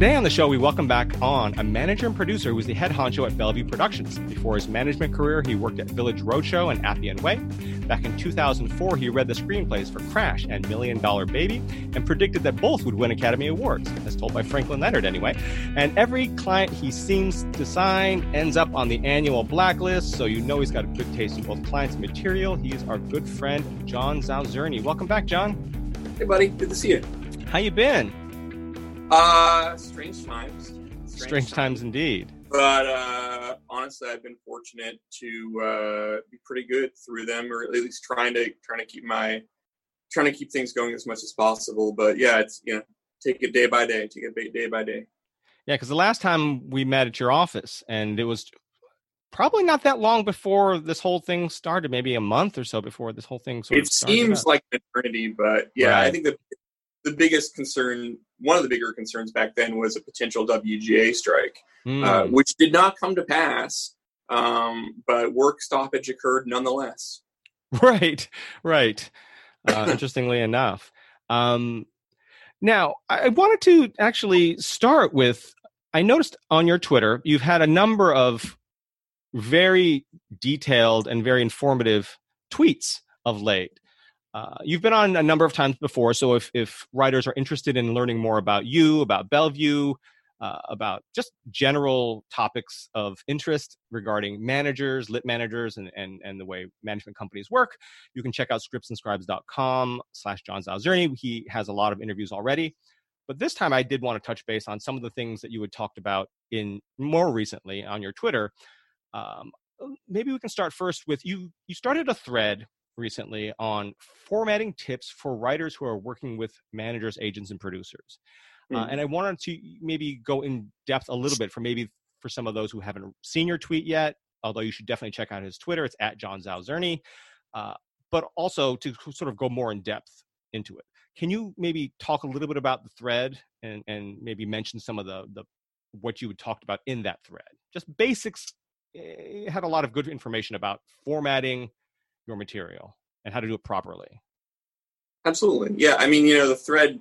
Today on the show, we welcome back on a manager and producer who was the head honcho at Bellevue Productions. Before his management career, he worked at Village Roadshow and Appian Way. Back in 2004, he read the screenplays for Crash and Million Dollar Baby and predicted that both would win Academy Awards, as told by Franklin Leonard anyway. And every client he seems to sign ends up on the annual Blacklist, so you know he's got a good taste in both clients and material. He is our good friend, John Zaozirny. Welcome back, John. Hey, buddy. Good to see you. How you been? Strange times. Strange times indeed. But honestly, I've been fortunate to be pretty good through them, or at least trying to keep things going as much as possible. But yeah, it's, you know, take it day by day. Yeah, because the last time we met at your office, and it was probably not that long before this whole thing started, maybe a month or so before this whole thing sort of started. It seems like an eternity, but yeah, right. I think the biggest concern, one of the bigger concerns back then, was a potential WGA strike, which did not come to pass, but work stoppage occurred nonetheless. Right. Interestingly enough. Now, I wanted to actually start with, I noticed on your Twitter, you've had a number of very detailed and very informative tweets of late. You've been on a number of times before, so if writers are interested in learning more about you, about Bellevue, about just general topics of interest regarding managers, lit managers, and the way management companies work, you can check out scriptsandscribes.com/John Zaozirny. He has a lot of interviews already. But this time I did want to touch base on some of the things that you had talked about in more recently on your Twitter. Maybe we can start first with you. You started a thread recently on formatting tips for writers who are working with managers, agents, and producers. And I wanted to maybe go in depth a little bit for some of those who haven't seen your tweet yet, although you should definitely check out his Twitter. It's at John Zaozirny, but also to sort of go more in depth into it. Can you maybe talk a little bit about the thread and maybe mention some of the what you had talked about in that thread? Just basics. It had a lot of good information about formatting your material and how to do it properly. Absolutely. Yeah. I mean, you know, the thread,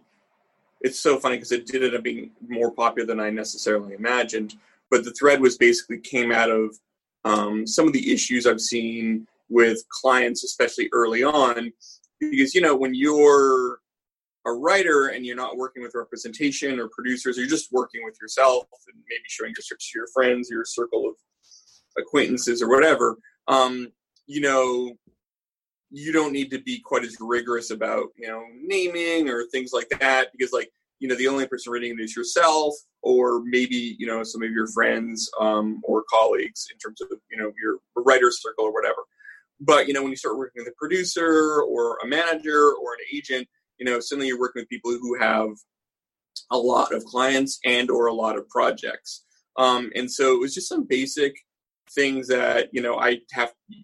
it's so funny because it did end up being more popular than I necessarily imagined, but the thread was basically came out of some of the issues I've seen with clients, especially early on, because, you know, when you're a writer and you're not working with representation or producers, or you're just working with yourself and maybe showing your scripts to your friends, your circle of acquaintances or whatever, you know, you don't need to be quite as rigorous about, you know, naming or things like that, because, like, you know, the only person reading it is yourself, or maybe, you know, some of your friends or colleagues in terms of, you know, your writer's circle or whatever. But, you know, when you start working with a producer or a manager or an agent, you know, suddenly you're working with people who have a lot of clients and or a lot of projects. And so it was just some basic things that, you know, I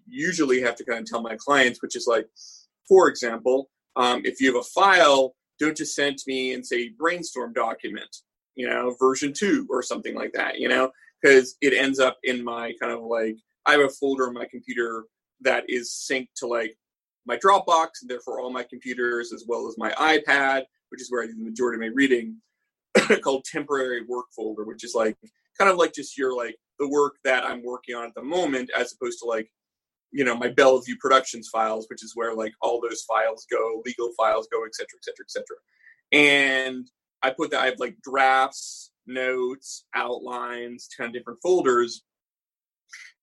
usually have to kind of tell my clients, which is like, for example, if you have a file, don't just send to me and say brainstorm document, you know, version 2 or something like that, you know, because it ends up in my kind of like, I have a folder on my computer that is synced to like my Dropbox, and therefore all my computers, as well as my iPad, which is where I do the majority of my reading, called temporary work folder, which is like kind of like just your like the work that I'm working on at the moment, as opposed to like, you know, my Bellevue Productions files, which is where like all those files go, legal files go, et cetera, et cetera, et cetera. And I put that, I have like drafts, notes, outlines, kind of different folders.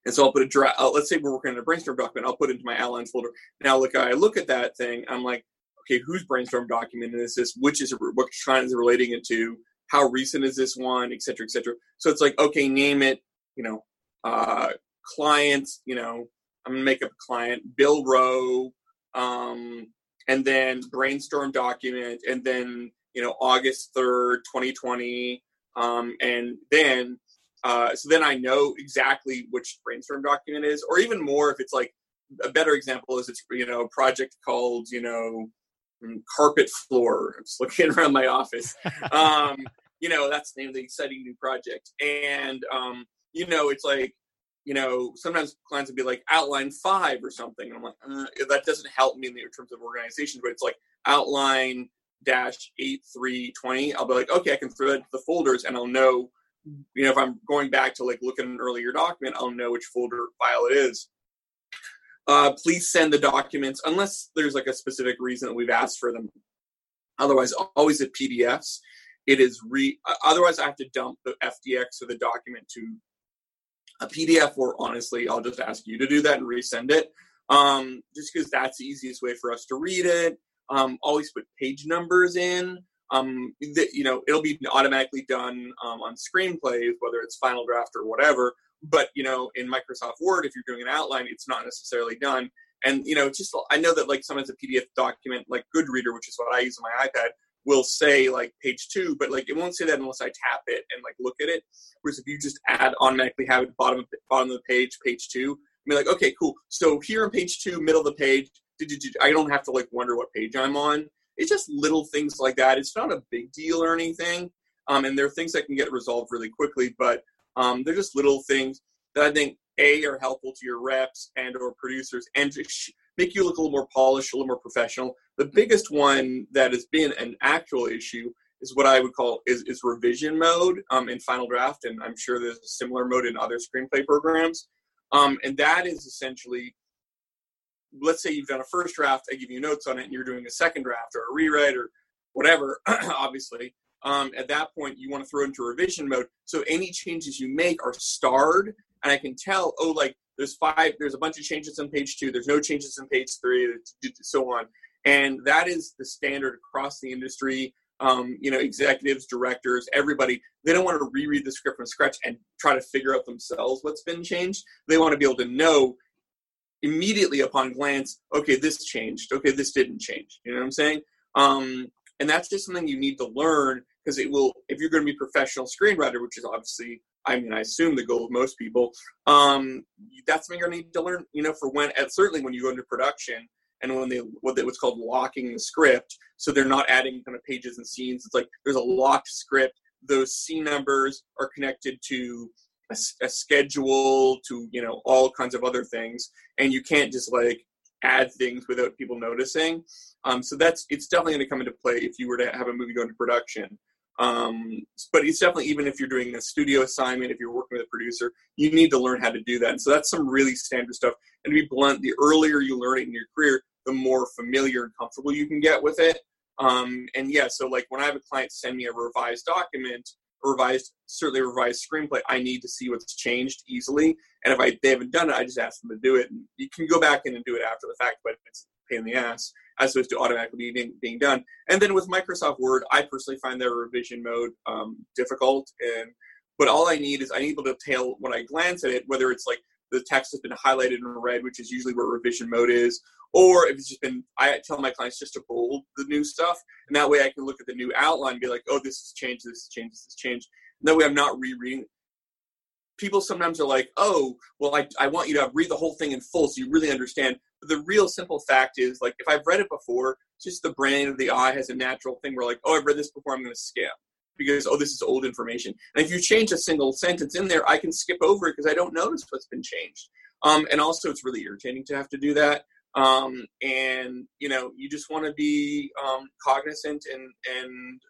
And so I'll put a draft, let's say we're working on a brainstorm document, I'll put it into my outlines folder. Now look, I look at that thing, I'm like, okay, whose brainstorm document is this? Which is, what kind is relating it to? How recent is this one, et cetera, et cetera. So it's like, okay, name it, you know, clients, you know, I'm gonna make up a client, Bill Rowe, and then brainstorm document, and then, you know, August 3rd, 2020. And then, so then I know exactly which brainstorm document is, or even more if it's like, a better example is it's, you know, a project called, you know, carpet floor. I'm just looking around my office. You know, that's the name of the exciting new project. And, you know, it's like, you know, sometimes clients would be like outline 5 or something. And I'm like, that doesn't help me in terms of organization, but it's like outline -8320, I'll be like, okay, I can throw that into the folders, and I'll know, you know, if I'm going back to like look at an earlier document, I'll know which folder file it is. Please send the documents, unless there's like a specific reason that we've asked for them. Otherwise, always at PDFs. It is otherwise I have to dump the FDX or the document to a PDF, or honestly, I'll just ask you to do that and resend it. Just because that's the easiest way for us to read it. Always put page numbers in. You know, it'll be automatically done on screenplays, whether it's Final Draft or whatever. But, you know, in Microsoft Word, if you're doing an outline, it's not necessarily done. And, you know, just, I know that like sometimes a PDF document like GoodReader, which is what I use on my iPad, will say like page 2, but like it won't say that unless I tap it and like look at it. Whereas if you just add, automatically have it bottom of the page, page 2, and be like, okay, cool. So here on page 2, middle of the page, I don't have to like wonder what page I'm on. It's just little things like that. It's not a big deal or anything. And there are things that can get resolved really quickly, but they're just little things that I think A, are helpful to your reps and or producers, and just make you look a little more polished, a little more professional. The biggest one that has been an actual issue is what I would call is revision mode in Final Draft, and I'm sure there's a similar mode in other screenplay programs. And that is essentially, let's say you've done a first draft, I give you notes on it, and you're doing a second draft or a rewrite or whatever, obviously. At that point, you want to throw into revision mode. So any changes you make are starred, and I can tell, oh, like, there's a bunch of changes on page 2, there's no changes on page 3, so on. And that is the standard across the industry. You know, executives, directors, everybody, they don't want to reread the script from scratch and try to figure out themselves what's been changed. They want to be able to know immediately upon glance, okay, this changed, okay, this didn't change. You know what I'm saying? And that's just something you need to learn, because it will, if you're going to be a professional screenwriter, which is obviously, I mean, I assume the goal of most people, that's something you're going to need to learn, you know, for when, and certainly when you go into production, and when what's called locking the script, so they're not adding kind of pages and scenes. It's like there's a locked script. Those scene numbers are connected to a schedule, to, you know, all kinds of other things, and you can't just like add things without people noticing. So it's definitely going to come into play if you were to have a movie go into production. But it's definitely, even if you're doing a studio assignment, if you're working with a producer, you need to learn how to do that. And so that's some really standard stuff. And to be blunt, the earlier you learn it in your career, the more familiar and comfortable you can get with it. And yeah, so like when I have a client send me a revised document, certainly a revised screenplay, I need to see what's changed easily. And if they haven't done it, I just ask them to do it. And you can go back in and do it after the fact, but it's a pain in the ass as opposed to automatically being done. And then with Microsoft Word, I personally find their revision mode difficult. But all I need is, I need to tell when I glance at it, whether it's like the text has been highlighted in red, which is usually where revision mode is, or if it's just been, I tell my clients just to bold the new stuff, and that way I can look at the new outline and be like, oh, this has changed, this has changed, this has changed. And that way I'm not rereading. People sometimes are like, oh, well, I want you to read the whole thing in full so you really understand. But the real simple fact is, like, if I've read it before, just the brain of the eye has a natural thing where, like, oh, I've read this before, I'm going to skip. Because, oh, this is old information. And if you change a single sentence in there, I can skip over it because I don't notice what's been changed. And also, it's really irritating to have to do that. And, you know, you just want to be cognizant and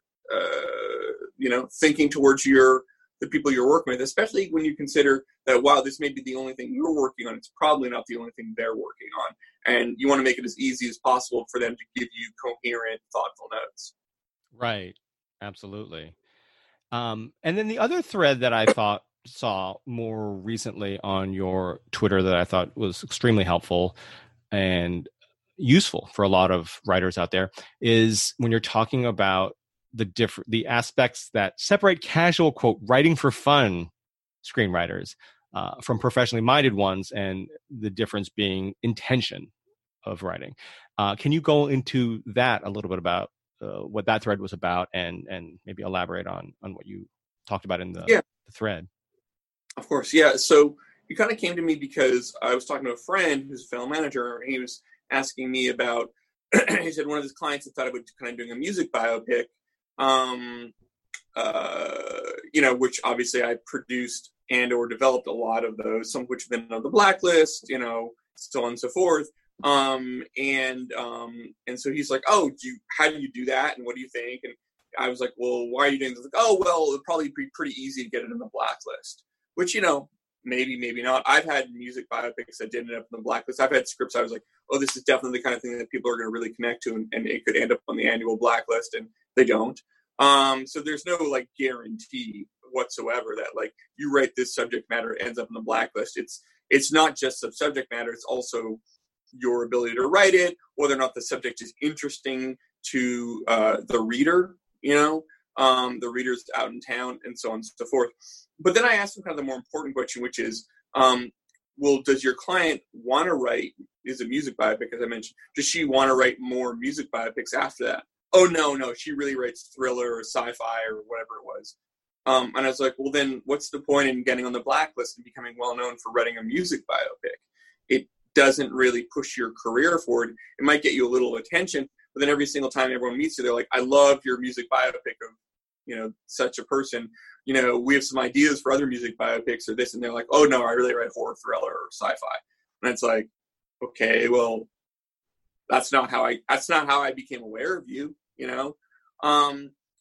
you know, thinking towards the people you're working with, especially when you consider that, wow, this may be the only thing you're working on. It's probably not the only thing they're working on. And you want to make it as easy as possible for them to give you coherent, thoughtful notes. Right. Absolutely. And then the other thread that I saw more recently on your Twitter that I thought was extremely helpful and useful for a lot of writers out there is when you're talking about the aspects that separate casual, quote, writing for fun screenwriters from professionally minded ones, and the difference being intention of writing. Can you go into that a little bit about what that thread was about, and maybe elaborate on what you talked about in the thread? Of course, yeah. So you kind of came to me because I was talking to a friend who's a film manager, and he was asking me about, he said one of his clients had thought about kind of doing a music biopic, you know, which obviously I produced and or developed a lot of those, some of which have been on the Blacklist, you know, so on and so forth. And so he's like, oh, how do you do that? And what do you think? And I was like, well, why are you doing this? Like, oh, well, it'd probably be pretty easy to get it in the blacklist, which, you know, maybe, maybe not. I've had music biopics that didn't end up in the blacklist. I've had scripts I was like, oh, this is definitely the kind of thing that people are going to really connect to, and it could end up on the annual blacklist, and they don't. So there's no like guarantee whatsoever that like you write this subject matter, it ends up in the blacklist. It's not just the subject matter. It's also your ability to write it, whether or not the subject is interesting to the reader, you know, the readers out in town, and so on and so forth. But then I asked him kind of the more important question, which is, well, does your client want to write, is a music biopic, as I mentioned, does she want to write more music biopics after that? Oh, no, she really writes thriller or sci-fi or whatever it was. And I was like, well, then what's the point in getting on the blacklist and becoming well-known for writing a music biopic? It doesn't really push your career forward. It might get you a little attention, but then every single time everyone meets you, they're like, I love your music biopic of, you know, such a person. You know, we have some ideas for other music biopics or this. And they're like, oh, no, I really write horror, thriller, or sci-fi. And it's like, okay, well, that's not how I became aware of you, you know?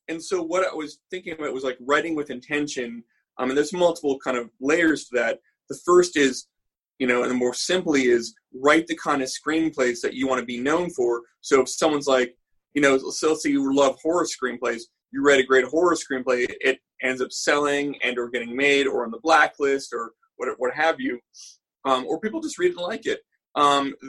And so what I was thinking about was like writing with intention. And there's multiple kind of layers to that. The first is, you know, and the more simply is write the kind of screenplays that you want to be known for. So if someone's like, you know, so let's say you love horror screenplays, you write a great horror screenplay, it ends up selling and or getting made or on the blacklist or what have you, or people just read it and like it.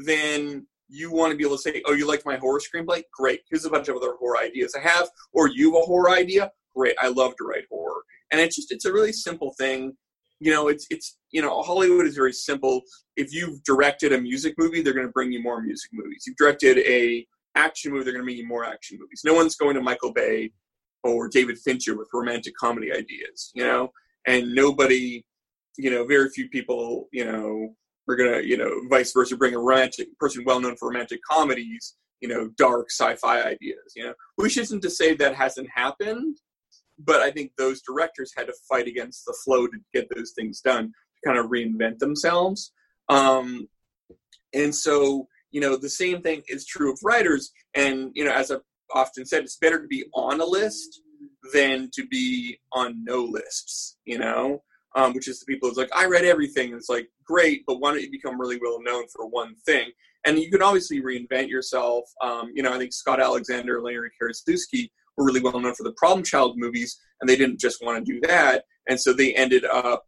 Then you want to be able to say, oh, you liked my horror screenplay? Great. Here's a bunch of other horror ideas I have. Or you have a horror idea? Great. I love to write horror. And it's a really simple thing. You know, it's you know, Hollywood is very simple. If you've directed a music movie, they're going to bring you more music movies. You've directed a action movie, they're going to bring you more action movies. No one's going to Michael Bay or David Fincher with romantic comedy ideas, you know? And nobody, you know, very few people, you know, we're going to, you know, vice versa, bring a romantic person well-known for romantic comedies, you know, dark sci-fi ideas, you know, which isn't to say that hasn't happened, but I think those directors had to fight against the flow to get those things done, to kind of reinvent themselves. And so, you know, the same thing is true of writers. And, you know, as I've often said, it's better to be on a list than to be on no lists, you know? Which is the people who's like, I read everything. And it's like, great, but why don't you become really well known for one thing? And you can obviously reinvent yourself. You know, I think Scott Alexander, Larry Karaszewski were really well known for the Problem Child movies, and they didn't just want to do that. And so they ended up,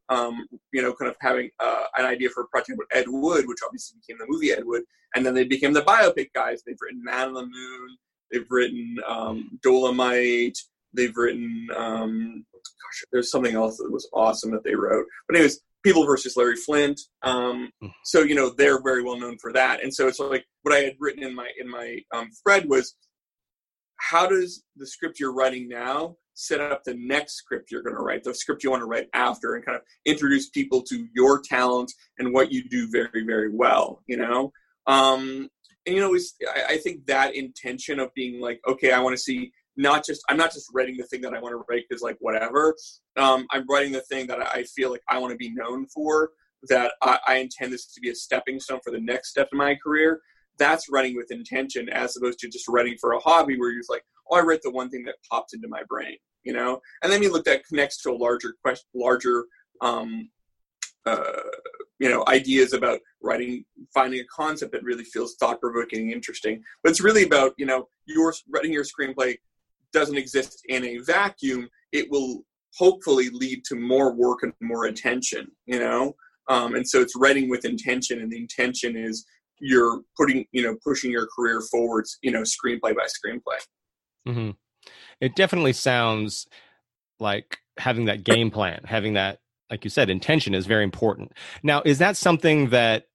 you know, kind of having an idea for a project with Ed Wood, which obviously became the movie Ed Wood. And then they became the biopic guys. They've written Man on the Moon. They've written Dolomite. They've written, there's something else that was awesome that they wrote. But anyways, People versus Larry Flint. So, you know, they're very well known for that. And so it's like what I had written in my thread was, how does the script you're writing now set up the next script you're going to write, the script you want to write after, and kind of introduce people to your talent and what you do very, very well, you know? And, you know, I think that intention of being like, okay, I want to see – I'm not just writing the thing that I want to write because like whatever. I'm writing the thing that I feel like I want to be known for, that I intend this to be a stepping stone for the next step in my career. That's writing with intention, as opposed to just writing for a hobby where you're just like, oh, I write the one thing that pops into my brain, you know? And then you look, that connects to a larger you know, ideas about writing, finding a concept that really feels thought-provoking and interesting. But it's really about, you know, writing your screenplay doesn't exist in a vacuum. It will hopefully lead to more work and more attention, you know? And so it's writing with intention, and the intention is you're pushing your career forwards, you know, screenplay by screenplay. Mm-hmm. It definitely sounds like having that game plan, having that, like you said, intention is very important. Now, is that something that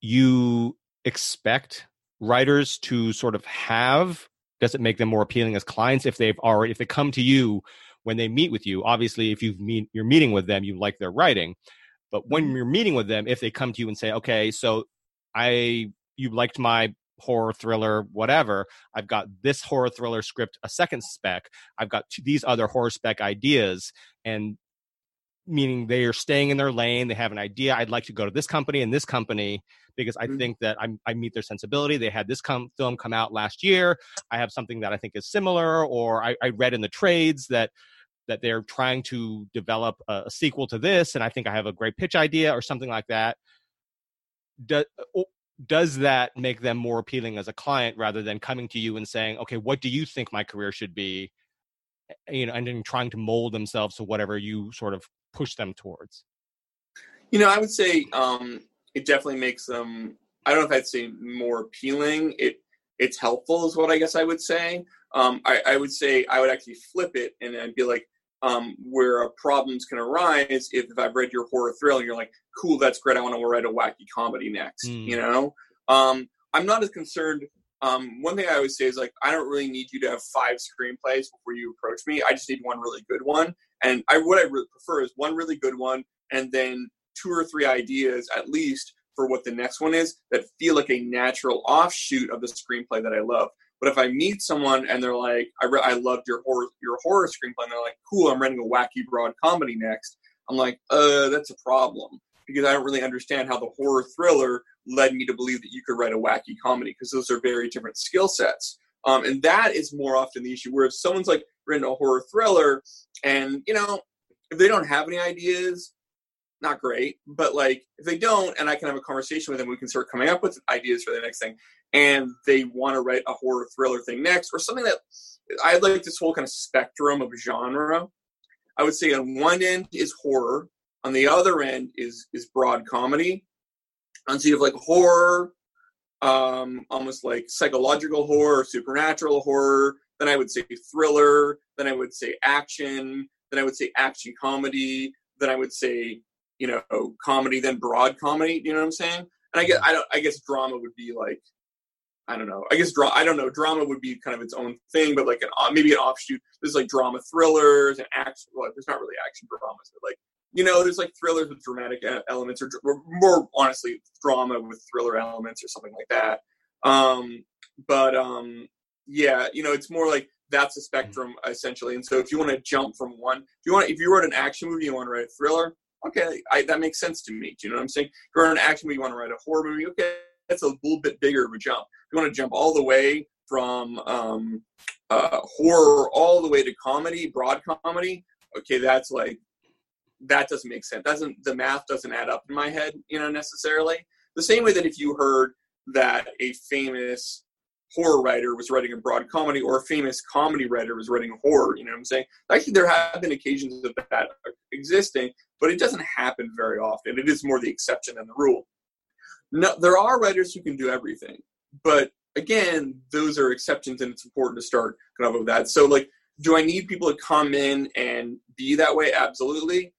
you expect writers to sort of have? Does it make them more appealing as clients if they come to you when they meet with you? Obviously, if you're meeting with them, you like their writing. But when you're meeting with them, if they come to you and say, okay, so you liked my horror thriller, whatever, I've got this horror thriller script, a second spec, I've got these other horror spec ideas, and meaning they are staying in their lane. They have an idea. I'd like to go to this company and this company because I think that I meet their sensibility. They had this film come out last year. I have something that I think is similar, or I read in the trades that they're trying to develop a sequel to this, and I think I have a great pitch idea or something like that. Does that make them more appealing as a client rather than coming to you and saying, okay, what do you think my career should be? You know, and then trying to mold themselves to whatever you sort of push them towards. You know, I would say it definitely makes them, I don't know if I'd say more appealing. It's helpful is what I guess I would say. I would say I would actually flip it, and I'd be like, where problems can arise if I've read your horror thriller and you're like, cool, that's great. I want to write a wacky comedy next. You know, I'm not as concerned. One thing I always say is like, I don't really need you to have 5 screenplays before you approach me. I just need one really good one. And what I really prefer is one really good one, and then 2 or 3 ideas at least for what the next one is that feel like a natural offshoot of the screenplay that I love. But if I meet someone and they're like, I loved your horror screenplay, and they're like, cool, I'm writing a wacky broad comedy next. I'm like, that's a problem, because I don't really understand how the horror thriller led me to believe that you could write a wacky comedy, because those are very different skill sets. And that is more often the issue, where if someone's like written a horror thriller and, you know, if they don't have any ideas, not great, but like if they don't, and I can have a conversation with them, we can start coming up with ideas for the next thing, and they want to write a horror thriller thing next, or something that I like this whole kind of spectrum of genre. I would say on one end is horror. On the other end is broad comedy. And so you have like horror, almost like psychological horror, supernatural horror. Then I would say thriller. Then I would say action. Then I would say action comedy. Then I would say, you know, comedy, then broad comedy. You know what I'm saying? And I guess drama would be like, I don't know. I guess drama would be kind of its own thing, but like maybe an offshoot. There's like drama thrillers and action. Well, there's not really action dramas, but like, you know, there's like thrillers with dramatic elements, or more honestly, drama with thriller elements, or something like that. Yeah, you know, it's more like that's a spectrum essentially. And so, if you want to jump from one, if you wrote an action movie, you want to write a thriller. Okay, that makes sense to me. Do you know what I'm saying? If you're an action movie, you want to write a horror movie. Okay, that's a little bit bigger of a jump. If you want to jump all the way from horror all the way to comedy, broad comedy. Okay, that's like, that doesn't make sense. The math doesn't add up in my head, you know, necessarily. The same way that if you heard that a famous horror writer was writing a broad comedy, or a famous comedy writer was writing a horror, you know what I'm saying? Actually, there have been occasions of that existing, but it doesn't happen very often. It is more the exception than the rule. No, there are writers who can do everything, but again, those are exceptions, and it's important to start kind of with that. So like, do I need people to come in and be that way? Absolutely.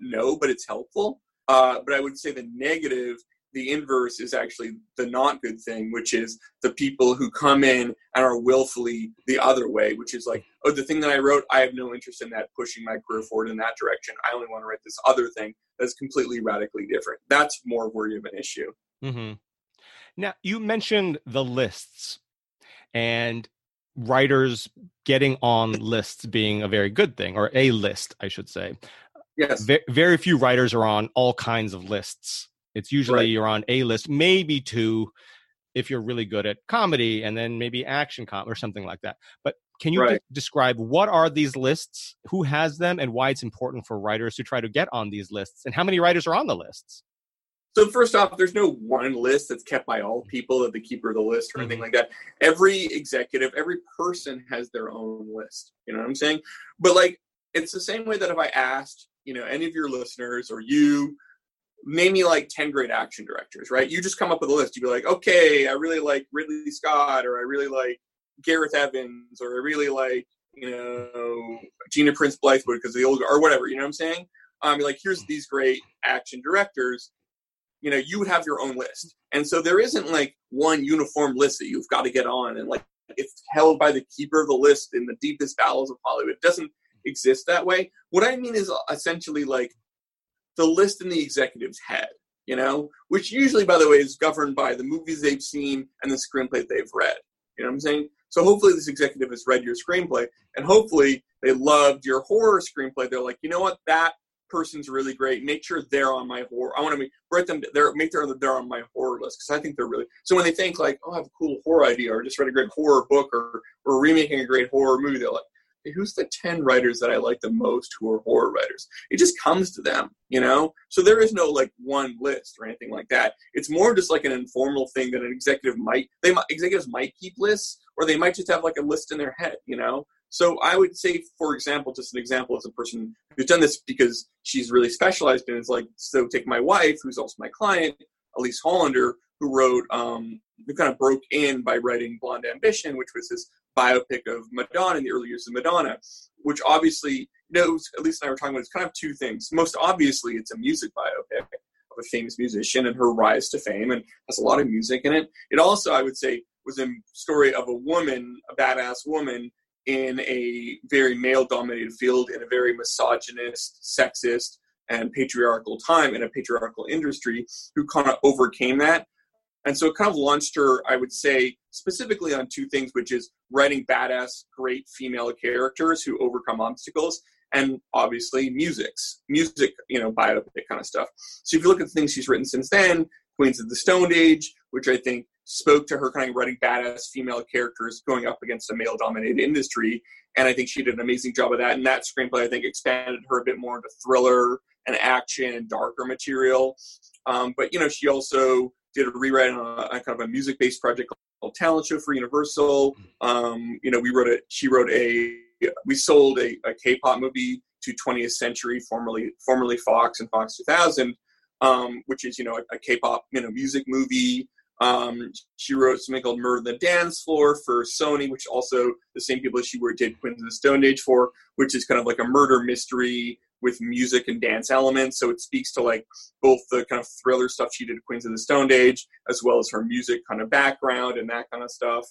No, but it's helpful. But I would say the negative, the inverse, is actually the not good thing, which is the people who come in and are willfully the other way, which is like, oh, the thing that I wrote, I have no interest in that, pushing my career forward in that direction. I only want to write this other thing that's completely radically different. That's more where you have an issue. Mm-hmm. Now, you mentioned the lists and writers getting on lists being a very good thing, or a list, I should say. Yes. Very few writers are on all kinds of lists. It's usually you're on a list, maybe 2, if you're really good at comedy, and then maybe action or something like that. But can you describe what are these lists, who has them, and why it's important for writers to try to get on these lists, and how many writers are on the lists? So first off, there's no one list that's kept by all people at the keeper of the list or anything like that. Every executive, every person has their own list. You know what I'm saying? But like, it's the same way that if I asked, you know, any of your listeners or you, name me like 10 great action directors, right? You just come up with a list. You'd be like, okay, I really like Ridley Scott, or I really like Gareth Evans, or I really like, you know, Gina Prince Blythewood because of the old, or whatever, you know what I'm saying? You're like, here's these great action directors. You know, you would have your own list. And so there isn't like one uniform list that you've got to get on. And like, it's held by the keeper of the list in the deepest bowels of Hollywood. It doesn't exist that way. What I mean is essentially like the list in the executive's head, you know, which usually, by the way, is governed by the movies they've seen and the screenplay they've read. You know what I'm saying? So hopefully this executive has read your screenplay, and hopefully they loved your horror screenplay. They're like, you know what, that person's really great. Make sure they're on my horror. I want to write them. They're on my horror list because I think they're really. So when they think like, oh, I have a cool horror idea, or just read a great horror book, or remaking a great horror movie, they're like, hey, who's the 10 writers that I like the most who are horror writers? It just comes to them, you know. So there is no like one list or anything like that. It's more just like an informal thing that an executive might. Executives might keep lists, or they might just have like a list in their head, you know. So I would say, for example, just an example as a person who's done this because she's really specialized in it, is like, so take my wife, who's also my client, Elise Hollander, who wrote, who kind of broke in by writing Blonde Ambition, which was this biopic of Madonna in the early years of Madonna, which obviously, you know, Elise and I were talking about, it's kind of two things. Most obviously, it's a music biopic of a famous musician and her rise to fame, and has a lot of music in it. It also, I would say, was a story of a woman, a badass woman, in a very male-dominated field, in a very misogynist, sexist, and patriarchal time, in a patriarchal industry, who kind of overcame that. And so it kind of launched her, I would say, specifically on two things, which is writing badass, great female characters who overcome obstacles, and obviously music, you know, biopic kind of stuff. So if you look at the things she's written since then, Queens of the Stone Age, which I think spoke to her kind of writing badass female characters going up against a male-dominated industry. And I think she did an amazing job of that. And that screenplay, I think, expanded her a bit more into thriller and action and darker material. But, you know, she also did a rewrite on a kind of a music-based project called Talent Show for Universal. You know, we sold a K-pop movie to 20th Century, formerly Fox and Fox 2000, which is, you know, a K-pop, you know, music movie. She wrote something called Murder on the Dance Floor for Sony, which also the same people she did Queens of the Stone Age for, which is kind of like a murder mystery with music and dance elements. So it speaks to like both the kind of thriller stuff she did Queens of the Stone Age, as well as her music kind of background and that kind of stuff.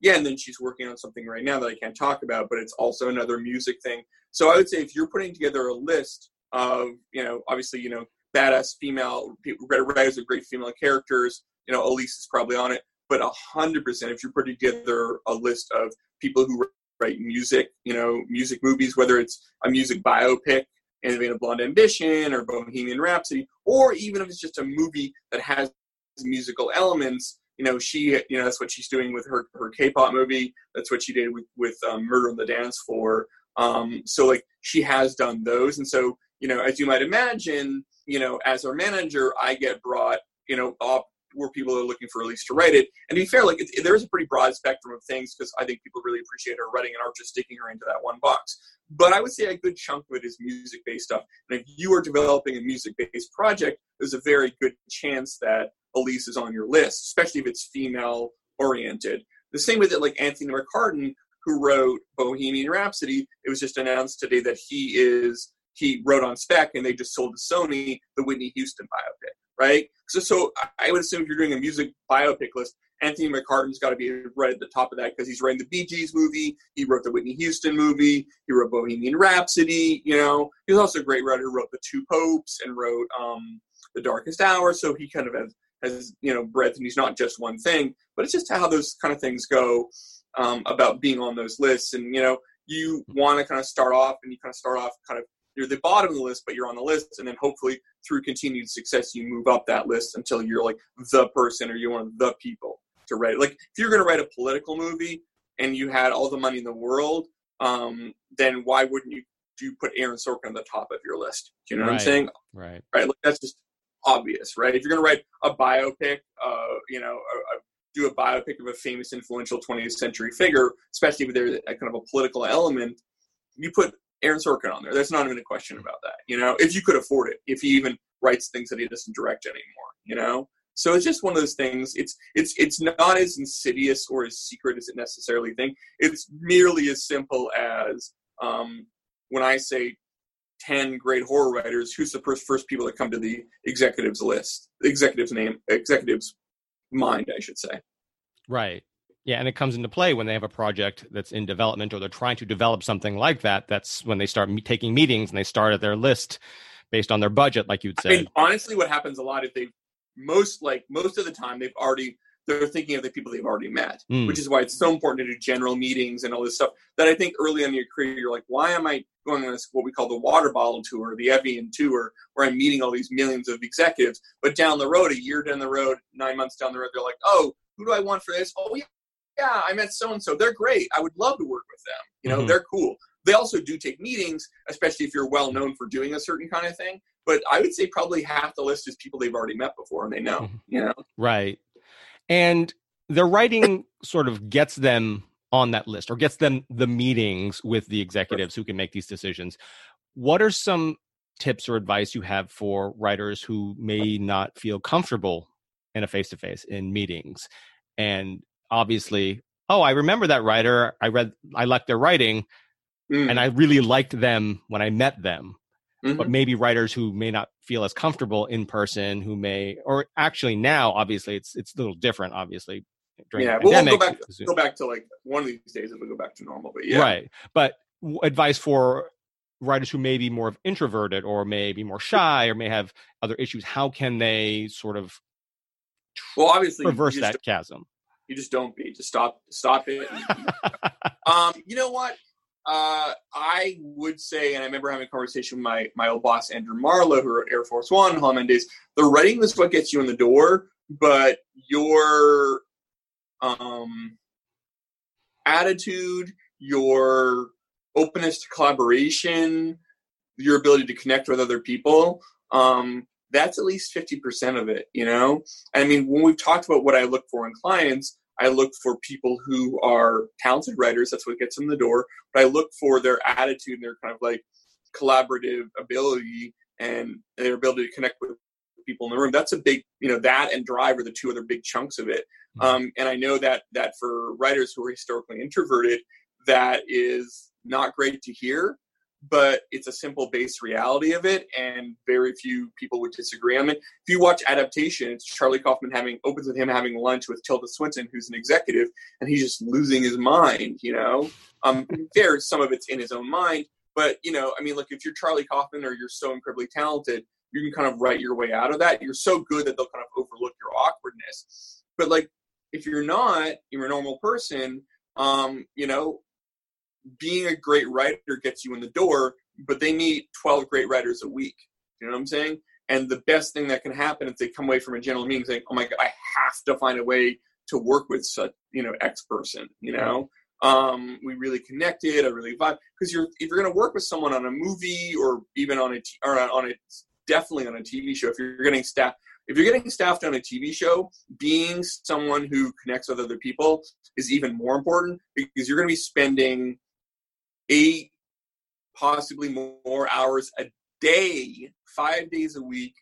Yeah, and then she's working on something right now that I can't talk about, but it's also another music thing. So I would say if you're putting together a list of, you know, obviously, you know, badass female writers of great female characters, you know, Elise is probably on it, but 100%, if you put together a list of people who write music, you know, music movies, whether it's a music biopic and a Blonde Ambition or Bohemian Rhapsody, or even if it's just a movie that has musical elements, you know, she, you know, that's what she's doing with her K-pop movie. That's what she did with Murder on the Dance Floor. So like she has done those. And so, you know, as you might imagine, you know, as our manager, I get brought, you know, up where people are looking for Elise to write it. And to be fair, like, there is a pretty broad spectrum of things because I think people really appreciate her writing and aren't just sticking her into that one box. But I would say a good chunk of it is music-based stuff. And if you are developing a music-based project, there's a very good chance that Elise is on your list, especially if it's female-oriented. The same way that, like, Anthony McCartan, who wrote Bohemian Rhapsody, it was just announced today that he wrote on spec and they just sold to Sony the Whitney Houston biopic, right? So I would assume if you're doing a music biopic list, Anthony McCartan's got to be right at the top of that because he's writing the Bee Gees movie. He wrote the Whitney Houston movie. He wrote Bohemian Rhapsody, you know. He's also a great writer who wrote The Two Popes and wrote The Darkest Hour. So he kind of has, you know, breadth and he's not just one thing. But it's just how those kind of things go about being on those lists. And, you know, you want to kind of start off and you kind of start off kind of, you're the bottom of the list, but you're on the list. And then hopefully through continued success, you move up that list until you're like the person or you're one of the people to write. Like if you're going to write a political movie and you had all the money in the world, then why wouldn't you put Aaron Sorkin on the top of your list? Do you know what I'm saying? Right. Like that's just obvious, right? If you're going to write a biopic, you know, do a biopic of a famous influential 20th century figure, especially if there's a kind of a political element, you put Aaron Sorkin on there. There's not even a question about that, you know, if you could afford it, if he even writes things that he doesn't direct anymore, you know? So it's just one of those things. It's not as insidious or as secret as it necessarily think. It's merely as simple as when I say 10 great horror writers, who's the first people that come to the executive's list, executive's mind, I should say. Right. Yeah, and it comes into play when they have a project that's in development or they're trying to develop something like that. That's when they start taking meetings and they start at their list based on their budget, like you'd say. I mean, honestly, what happens a lot is most of the time they're thinking of the people they've already met, which is why it's so important to do general meetings and all this stuff that I think early on in your career, you're like, why am I going on what we call the water bottle tour, the Evian tour, where I'm meeting all these millions of executives. But down the road, a year down the road, 9 months down the road, they're like, oh, who do I want for this? Oh, yeah, I met so-and-so. They're great. I would love to work with them. You know, they're cool. They also do take meetings, especially if you're well known for doing a certain kind of thing. But I would say probably half the list is people they've already met before and they know, you know? Right. And their writing sort of gets them on that list or gets them the meetings with the executives who can make these decisions. What are some tips or advice you have for writers who may not feel comfortable in a face-to-face in meetings? And obviously, oh, I remember that writer. I liked their writing. And I really liked them when I met them, but maybe writers who may not feel as comfortable in person, who may, or actually now, obviously, it's a little different, obviously. Yeah, well, we'll go back to like one of these days, it'll go back to normal, but yeah. Right, but advice for writers who may be more introverted or may be more shy or may have other issues, how can they sort of reverse that chasm? You just don't be, just stop it. You know what? I would say, and I remember having a conversation with my old boss, Andrew Marlowe, who wrote Air Force One, Hollandaise, the writing is what gets you in the door, but your attitude, your openness to collaboration, your ability to connect with other people, that's at least 50% of it, you know? I mean, when we've talked about what I look for in clients, I look for people who are talented writers. That's what gets them in the door. But I look for their attitude and their kind of like collaborative ability and their ability to connect with people in the room. That's a big, you know, that and drive are the two other big chunks of it. And I know that for writers who are historically introverted, that is not great to hear, but it's a simple base reality of it. And very few people would disagree on it. If you watch Adaptation, it's Charlie Kaufman opens with him having lunch with Tilda Swinton, who's an executive, and he's just losing his mind, you know, some of it's in his own mind, but you know, I mean, look, if you're Charlie Kaufman or you're so incredibly talented, you can kind of write your way out of that. You're so good that they'll kind of overlook your awkwardness. But like, if you're not, you're a normal person, you know, being a great writer gets you in the door, but they meet 12 great writers a week. You know what I'm saying? And the best thing that can happen is they come away from a general meeting saying, oh my God, I have to find a way to work with such, you know, X person, you know, we really connected. I really vibe. Cause if you're going to work with someone on a movie or even definitely on a TV show, if you're getting staffed on a TV show, being someone who connects with other people is even more important because you're going to be spending 8, possibly more hours a day, 5 days a week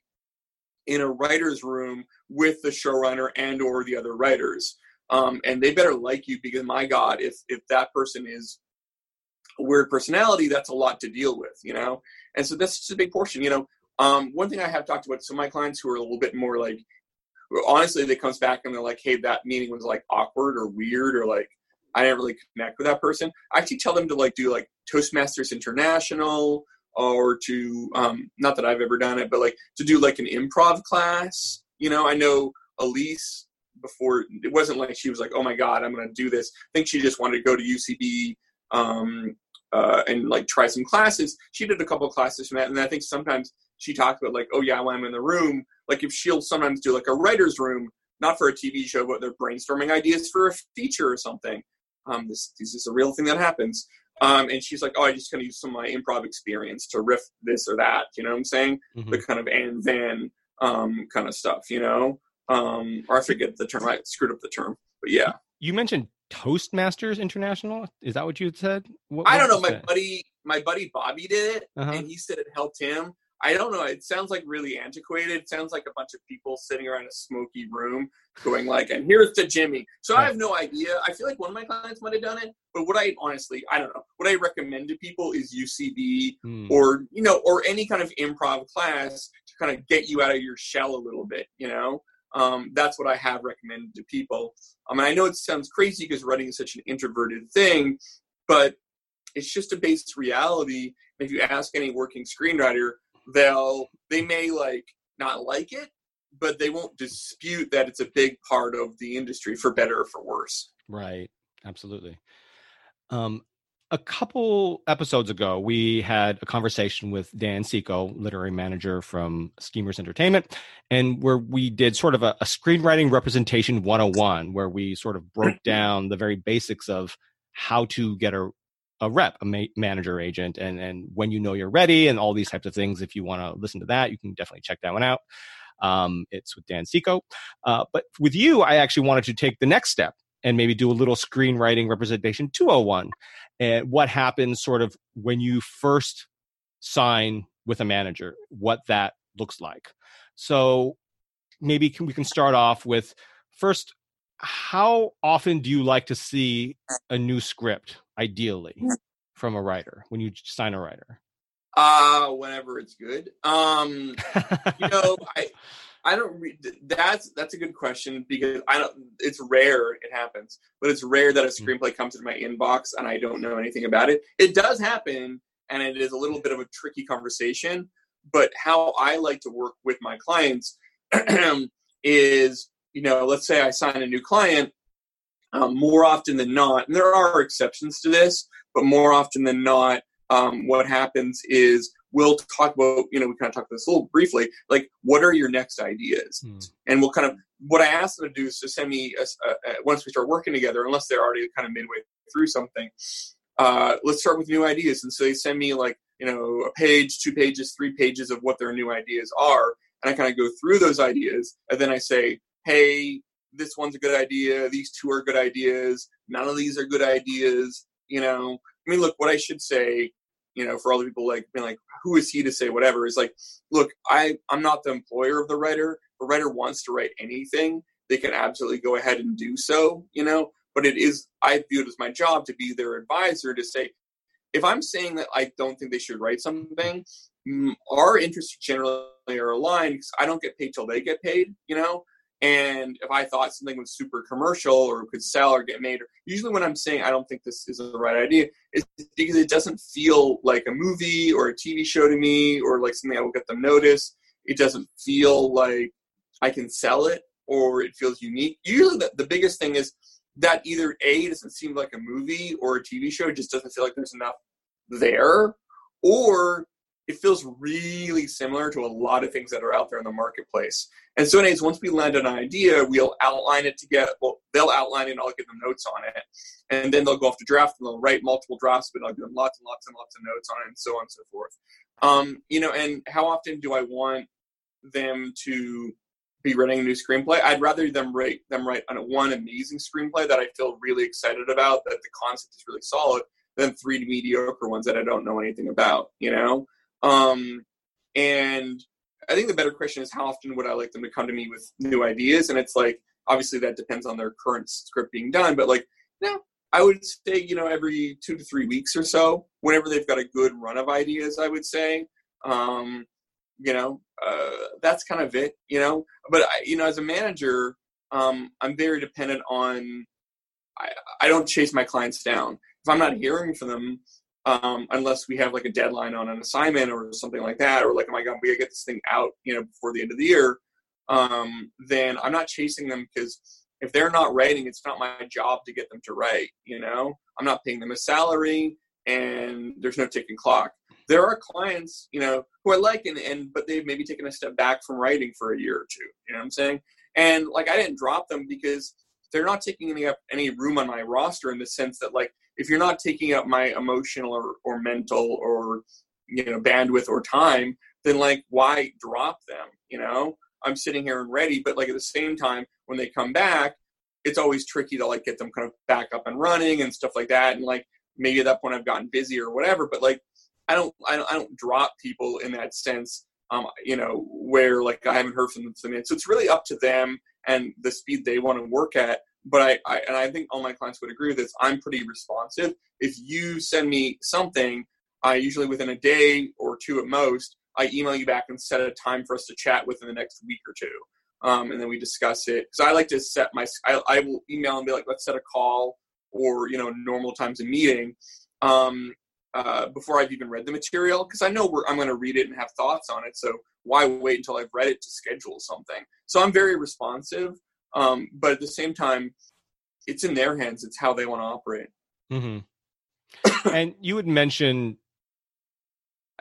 in a writer's room with the showrunner and or the other writers. And they better like you because, my God, if that person is a weird personality, that's a lot to deal with, you know? And so that's just a big portion, you know? One thing I have talked about, so my clients who are a little bit more like, honestly, they comes back and they're like, hey, that meeting was like awkward or weird or like, I didn't really connect with that person. I actually tell them to like do like Toastmasters International or to, not that I've ever done it, but like to do like an improv class. You know, I know Elise before, it wasn't like she was like, oh my God, I'm going to do this. I think she just wanted to go to UCB and like try some classes. She did a couple of classes from that. And I think sometimes she talked about like, oh yeah, when I'm in the room, like if she'll sometimes do like a writer's room, not for a TV show, but they're brainstorming ideas for a feature or something. This is a real thing that happens. And she's like, oh, I'm just going to use some of my improv experience to riff this or that. You know what I'm saying? Mm-hmm. The kind of and then kind of stuff, you know? Or I forget the term. I screwed up the term. But yeah. You mentioned Toastmasters International. Is that what you had said? I don't know. My buddy Bobby did it. Uh-huh. And he said it helped him. I don't know. It sounds like really antiquated. It sounds like a bunch of people sitting around a smoky room going like, and here's to Jimmy. So I have no idea. I feel like one of my clients might've done it, but I don't know. What I recommend to people is UCB or, you know, or any kind of improv class to kind of get you out of your shell a little bit, you know? That's what I have recommended to people. I know it sounds crazy because writing is such an introverted thing, but it's just a base reality. If you ask any working screenwriter, they may like not like it, but they won't dispute that it's a big part of the industry for better or for worse. Right. Absolutely. A couple episodes ago, we had a conversation with Dan Sico, literary manager from Schemers Entertainment, and where we did sort of a screenwriting representation 101, where we sort of broke down the very basics of how to get a rep, a manager agent, and when you know you're ready, and all these types of things. If you want to listen to that, you can definitely check that one out. It's with Dan Sico. But with you, I actually wanted to take the next step and maybe do a little screenwriting representation 201. And what happens sort of when you first sign with a manager, what that looks like. So maybe we can start off with first, how often do you like to see a new script, ideally, from a writer when you sign a writer? Whenever it's good. That's a good question, because it's rare it happens, but it's rare that a screenplay comes into my inbox and I don't know anything about it. It does happen, and it is a little bit of a tricky conversation, but how I like to work with my clients is, let's say I sign a new client, more often than not, and there are exceptions to this, but more often than not, what happens is we'll talk about, we kind of talked about this a little briefly, like, what are your next ideas? And we'll kind of, what I ask them to do is to send me, once we start working together, unless they're already kind of midway through something, let's start with new ideas. And so they send me like, a page, 2 pages, 3 pages of what their new ideas are. And I kind of go through those ideas. And then I say, hey, this one's a good idea. These 2 are good ideas. None of these are good ideas, look, what I should say, for all the people like being like, who is he to say whatever, is like, look, I'm not the employer of the writer. The writer wants to write anything. They can absolutely go ahead and do so, but I view it as my job to be their advisor, to say, if I'm saying that I don't think they should write something, our interests generally are aligned, because I don't get paid till they get paid, And if I thought something was super commercial or could sell or get made, usually when I'm saying I don't think this is the right idea, it's because it doesn't feel like a movie or a TV show to me, or like something I will get them noticed. It doesn't feel like I can sell it, or it feels unique. Usually the biggest thing is that either A, doesn't seem like a movie or a TV show. It just doesn't feel like there's enough there, or it feels really similar to a lot of things that are out there in the marketplace. And so anyways, once we land on an idea, we'll outline it together. Well, they'll outline it and I'll give them notes on it. And then they'll go off to draft and they'll write multiple drafts, but I'll give them lots and lots and lots of notes on it, and so on and so forth. And how often do I want them to be writing a new screenplay? I'd rather them write on one amazing screenplay that I feel really excited about, that the concept is really solid, than 3 mediocre ones that I don't know anything about, And I think the better question is, how often would I like them to come to me with new ideas? And it's like, obviously that depends on their current script being done, but I would say, every 2 to 3 weeks or so, whenever they've got a good run of ideas, I would say, that's kind of it, but I, as a manager, I'm very dependent on, I don't chase my clients down. If I'm not hearing from them, unless we have like a deadline on an assignment or something like that, or like, oh my God, we gotta get this thing out, before the end of the year, then I'm not chasing them, because if they're not writing, it's not my job to get them to write, I'm not paying them a salary, and there's no ticking clock. There are clients, who I like, but they've maybe taken a step back from writing for a year or two, what I'm saying? And like, I didn't drop them, because they're not taking any room on my roster, in the sense that like, if you're not taking up my emotional or mental or, bandwidth or time, then like, why drop them? I'm sitting here and ready, but like at the same time, when they come back, it's always tricky to like get them kind of back up and running and stuff like that. And like, maybe at that point I've gotten busy or whatever, but like, I don't drop people in that sense, where like I haven't heard from them for a minute. So it's really up to them and the speed they want to work at. But I think all my clients would agree with this. I'm pretty responsive. If you send me something, I usually within a day or 2 at most, I email you back and set a time for us to chat within the next week or 2. And then we discuss it. Cause I like to set I will email and be like, let's set a call, or, normal times a meeting, before I've even read the material. Cause I know I'm going to read it and have thoughts on it. So why wait until I've read it to schedule something? So I'm very responsive. But at the same time, it's in their hands. It's how they want to operate. Mm-hmm. And you had mentioned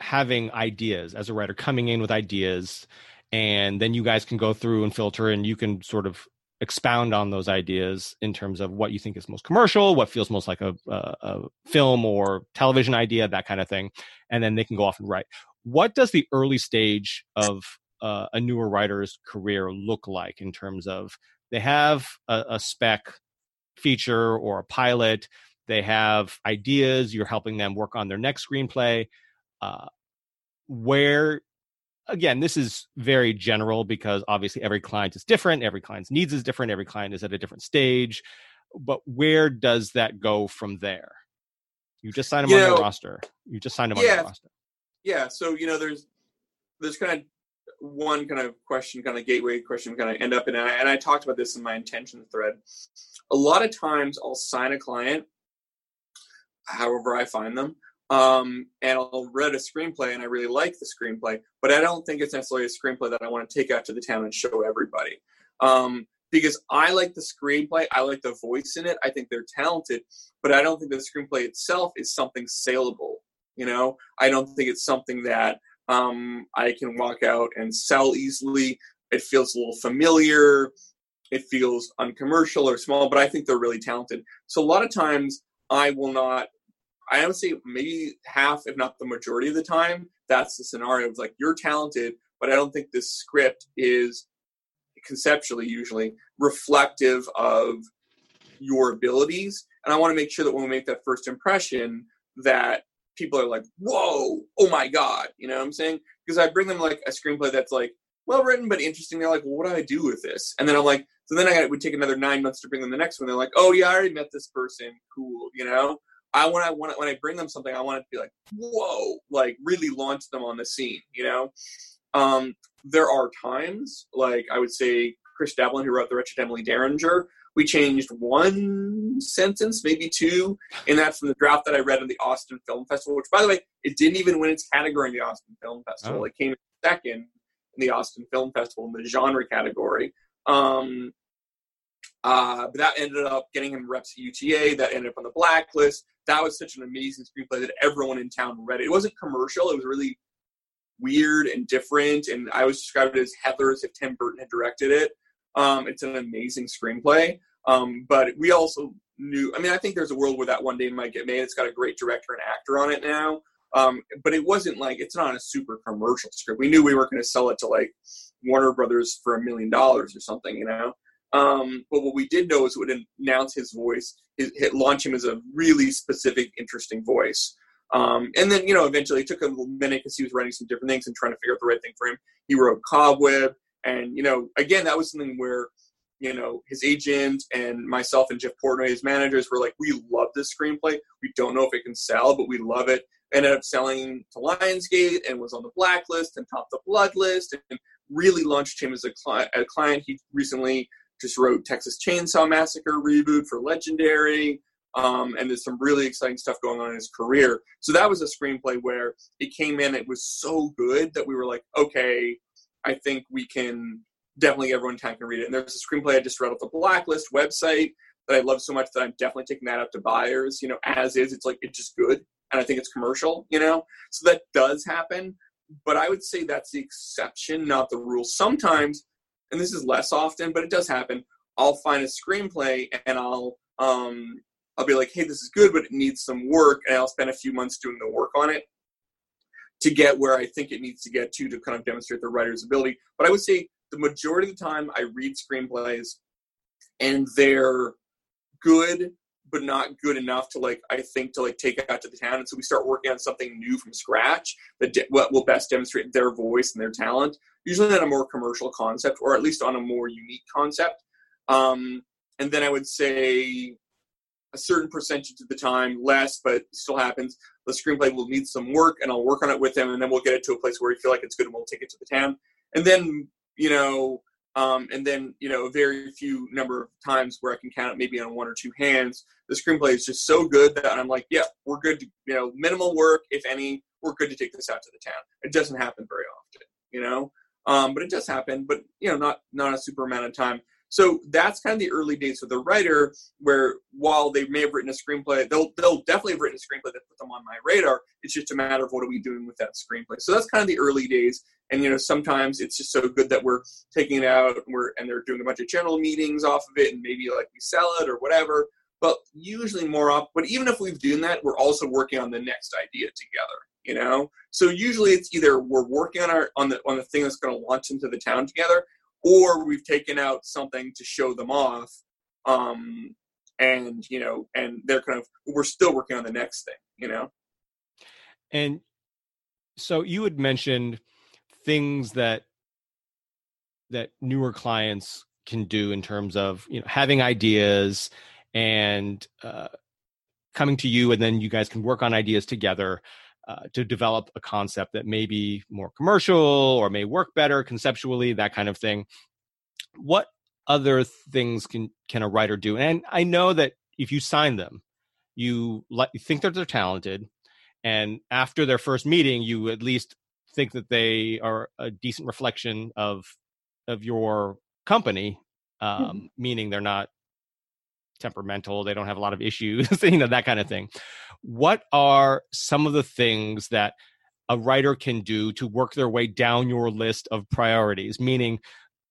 having ideas as a writer, coming in with ideas, and then you guys can go through and filter, and you can sort of expound on those ideas in terms of what you think is most commercial, what feels most like a film or television idea, that kind of thing. And then they can go off and write. What does the early stage of a newer writer's career look like in terms of they have a spec feature or a pilot, they have ideas, you're helping them work on their next screenplay, where, again, this is very general because obviously every client is different, every client's needs is different, every client is at a different stage, but where does that go from there? You just signed them on their roster. Yeah. So, there's kind of one kind of question, kind of gateway question, kind of end up in, and I talked about this in my intention thread. A lot of times I'll sign a client, however I find them, and I'll read a screenplay and I really like the screenplay, but I don't think it's necessarily a screenplay that I want to take out to the town and show everybody. Because I like the screenplay, I like the voice in it, I think they're talented, but I don't think the screenplay itself is something saleable. I don't think it's something that I can walk out and sell easily. It feels a little familiar. It feels uncommercial or small, but I think they're really talented. So a lot of times I honestly, maybe half, if not the majority of the time, that's the scenario. It's like, you're talented, but I don't think this script is conceptually usually reflective of your abilities. And I want to make sure that when we make that first impression that people are like, whoa, oh my God. You know what I'm saying? Because I bring them like a screenplay that's like well-written, but interesting. They're like, well, what do I do with this? And then I'm like, so then I would take another 9 months to bring them the next one. They're like, oh yeah, I already met this person. Cool. When I bring them something, I want it to be like, whoa, like really launch them on the scene. There are times, like I would say Chris Devlin, who wrote The Wretched Emily Derringer, we changed one sentence, maybe two, and that's from the draft that I read in the Austin Film Festival, which, by the way, it didn't even win its category in the Austin Film Festival. Oh. It came second in the Austin Film Festival in the genre category. But that ended up getting him reps at UTA. That ended up on the Blacklist. That was such an amazing screenplay that everyone in town read it. It wasn't commercial. It was really weird and different, and I was described as Heather's if Tim Burton had directed it. It's an amazing screenplay. But we also knew, I think there's a world where that one day might get made. It's got a great director and actor on it now. But it wasn't like, it's not a super commercial script. We knew we weren't going to sell it to like Warner Brothers for $1 million or something, But what we did know is it would announce his voice, launch him as a really specific, interesting voice. And then, eventually it took a little minute because he was writing some different things and trying to figure out the right thing for him. He wrote Cobweb. And, again, that was something where, his agent and myself and Jeff Portnoy, his managers, were like, we love this screenplay. We don't know if it can sell, but we love it. Ended up selling to Lionsgate and was on the Blacklist and topped the Bloodlist and really launched him as a client. He recently just wrote Texas Chainsaw Massacre reboot for Legendary. And there's some really exciting stuff going on in his career. So that was a screenplay where it came in. It was so good that we were like, okay, I think we can definitely, everyone in town can read it. And there's a screenplay I just read off the Blacklist website that I love so much that I'm definitely taking that up to buyers, as is. It's like, it's just good. And I think it's commercial, so that does happen. But I would say that's the exception, not the rule. Sometimes, and this is less often, but it does happen, I'll find a screenplay and I'll be like, hey, this is good, but it needs some work. And I'll spend a few months doing the work on it to get where I think it needs to get to kind of demonstrate the writer's ability. But I would say the majority of the time I read screenplays and they're good, but not good enough to take out to the town. And so we start working on something new from scratch that what will best demonstrate their voice and their talent, usually on a more commercial concept or at least on a more unique concept. And then I would say a certain percentage of the time, less, but still happens, the screenplay will need some work and I'll work on it with him. And then we'll get it to a place where we feel like it's good and we'll take it to the town. And then, a very few number of times where I can count it maybe on one or two hands, the screenplay is just so good that I'm like, yeah, we're good to, minimal work, if any, we're good to take this out to the town. It doesn't happen very often, but it does happen, but not a super amount of time. So that's kind of the early days of the writer, where while they may have written a screenplay, they'll definitely have written a screenplay that put them on my radar. It's just a matter of what are we doing with that screenplay. So that's kind of the early days. And, you know, sometimes it's just so good that we're taking it out and they're doing a bunch of channel meetings off of it, and maybe like we sell it or whatever. But usually more often, but even if we've done that, we're also working on the next idea together, you know? So usually it's either we're working on the thing that's going to launch into the town together, or we've taken out something to show them off. And, you know, and they're kind of, we're still working on the next thing, you know? And so you had mentioned things that newer clients can do in terms of, you know, having ideas and coming to you, and then you guys can work on ideas together to develop a concept that may be more commercial or may work better conceptually, that kind of thing. What other things can a writer do? And I know that if you sign them, you think that they're talented, and after their first meeting, you at least think that they are a decent reflection of your company, meaning they're not temperamental, they don't have a lot of issues, you know, that kind of thing. What are some of the things that a writer can do to work their way down your list of priorities? Meaning,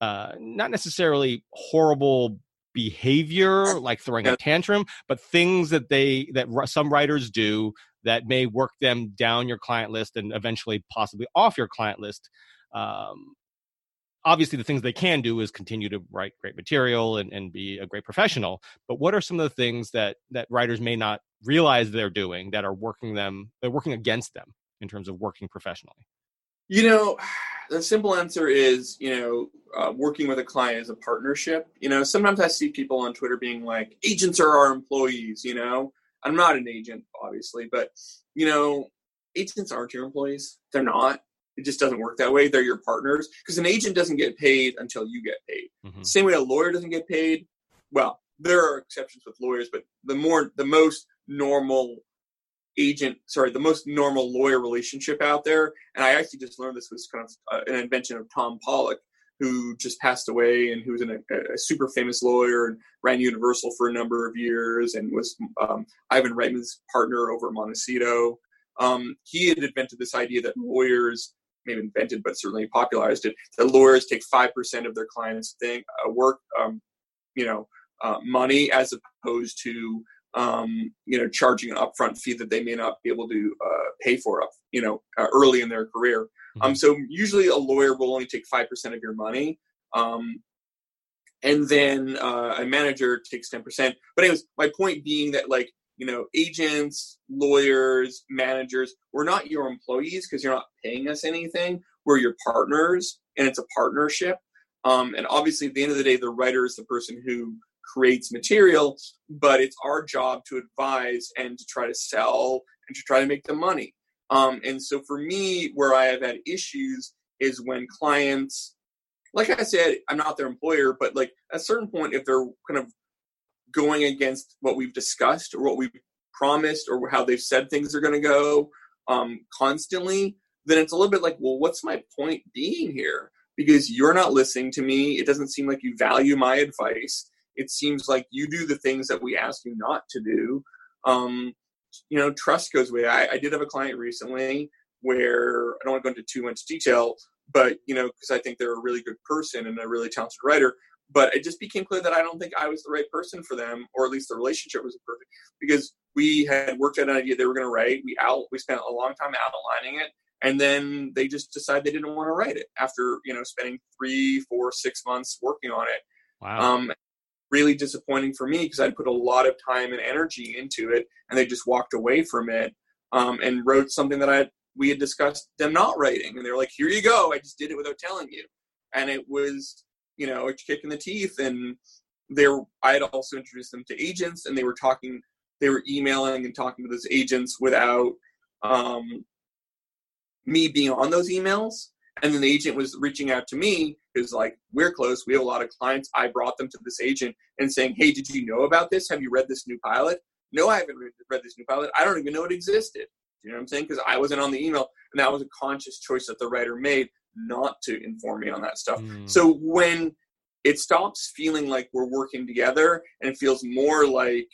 not necessarily horrible behavior like throwing a tantrum, but things that some writers do that may work them down your client list and eventually possibly off your client list. Obviously, the things they can do is continue to write great material and be a great professional. But what are some of the things that writers may not realize they're doing that are working against them in terms of working professionally? You know, the simple answer is, you know, working with a client is a partnership. You know, sometimes I see people on Twitter being like, agents are our employees, you know. I'm not an agent, obviously, but, you know, agents aren't your employees. They're not. It just doesn't work that way. They're your partners, because an agent doesn't get paid until you get paid. Mm-hmm. Same way a lawyer doesn't get paid. Well, there are exceptions with lawyers, but the most normal lawyer relationship out there. And I actually just learned this was kind of an invention of Tom Pollock, who just passed away and who was a super famous lawyer and ran Universal for a number of years and was Ivan Reitman's partner over Montecito. He had invented this idea that lawyers, maybe invented, but certainly popularized it, that lawyers take 5% of their clients' work, money, as opposed to, charging an upfront fee that they may not be able to pay for, early in their career. So usually a lawyer will only take 5% of your money. And then a manager takes 10%. But anyways, my point being that, like, you know, agents, lawyers, managers, we're not your employees because you're not paying us anything. We're your partners, and it's a partnership. And obviously, at the end of the day, the writer is the person who creates material, but it's our job to advise and to try to sell and to try to make the money. And so for me, where I have had issues is when clients, like I said, I'm not their employer, but like at a certain point, if they're kind of going against what we've discussed or what we've promised or how they've said things are going to go constantly, then it's a little bit like, well, what's my point being here? Because you're not listening to me. It doesn't seem like you value my advice. It seems like you do the things that we ask you not to do. Trust goes away. I did have a client recently where I don't want to go into too much detail, but, you know, because I think they're a really good person and a really talented writer. But it just became clear that I don't think I was the right person for them, or at least the relationship wasn't perfect, because we had worked out an idea they were going to write. We spent a long time outlining it, and then they just decided they didn't want to write it after, you know, spending 3, 4, 6 months working on it. Wow. Really disappointing for me, because I'd put a lot of time and energy into it, and they just walked away from it and wrote something that we had discussed them not writing. And they were like, here you go. I just did it without telling you. And it was, you know, a kick in the teeth. And I had also introduced them to agents, and they were emailing and talking to those agents without me being on those emails. And then the agent was reaching out to me, who's like, we're close. We have a lot of clients. I brought them to this agent and saying, hey, did you know about this? Have you read this new pilot? No, I haven't read this new pilot. I don't even know it existed. You know what I'm saying? Because I wasn't on the email. And that was a conscious choice that the writer made, not to inform me on that stuff. So when it stops feeling like we're working together, and it feels more like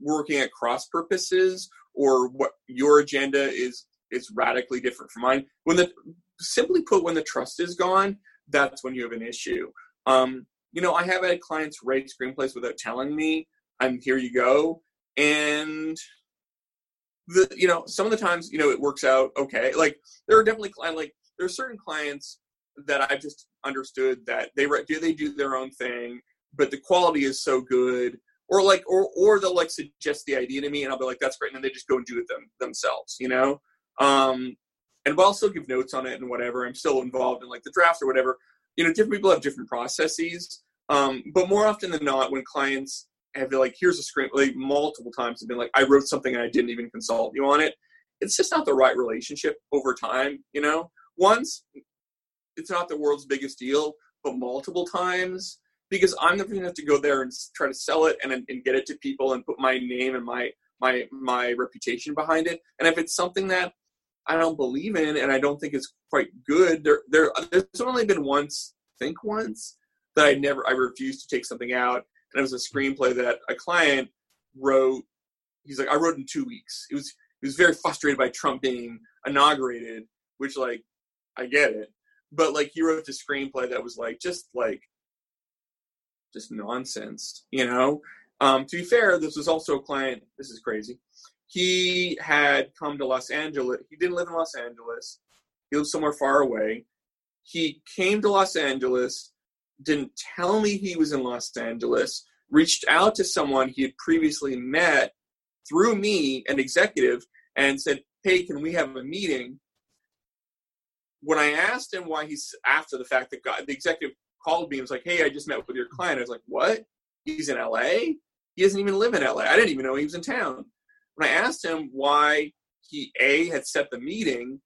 working at cross purposes, or what your agenda is radically different from mine. Simply put, when the trust is gone, that's when you have an issue. I have had clients write screenplays without telling me, here you go. And some of the times, it works out okay. Like, there are definitely there are certain clients that I've just understood that they do their own thing, but the quality is so good, or they'll suggest the idea to me, and I'll be like, that's great. And then they just go and do it themselves, and I'll still give notes on it and whatever. I'm still involved in the drafts or whatever, different people have different processes. But more often than not, when clients have been here's a script, multiple times have been I wrote something and I didn't even consult you on it. It's just not the right relationship over time. Once, it's not the world's biggest deal, but multiple times, because I'm never going to have to go there and try to sell it and get it to people and put my name and my reputation behind it. And if it's something that I don't believe in and I don't think it's quite good, there's only been once that I refused to take something out. And it was a screenplay that a client wrote. He's like, I wrote in 2 weeks. He was very frustrated by Trump being inaugurated, which I get it. But he wrote the screenplay that was just nonsense, To be fair, this was also a client. This is crazy. He had come to Los Angeles. He didn't live in Los Angeles. He lived somewhere far away. He came to Los Angeles, didn't tell me he was in Los Angeles, reached out to someone he had previously met through me, an executive, and said, hey, can we have a meeting? When I asked him why he's after the fact, the executive called me and was like, hey, I just met with your client. I was like, what? He's in LA? He doesn't even live in LA. I didn't even know he was in town. When I asked him why he had set the meeting,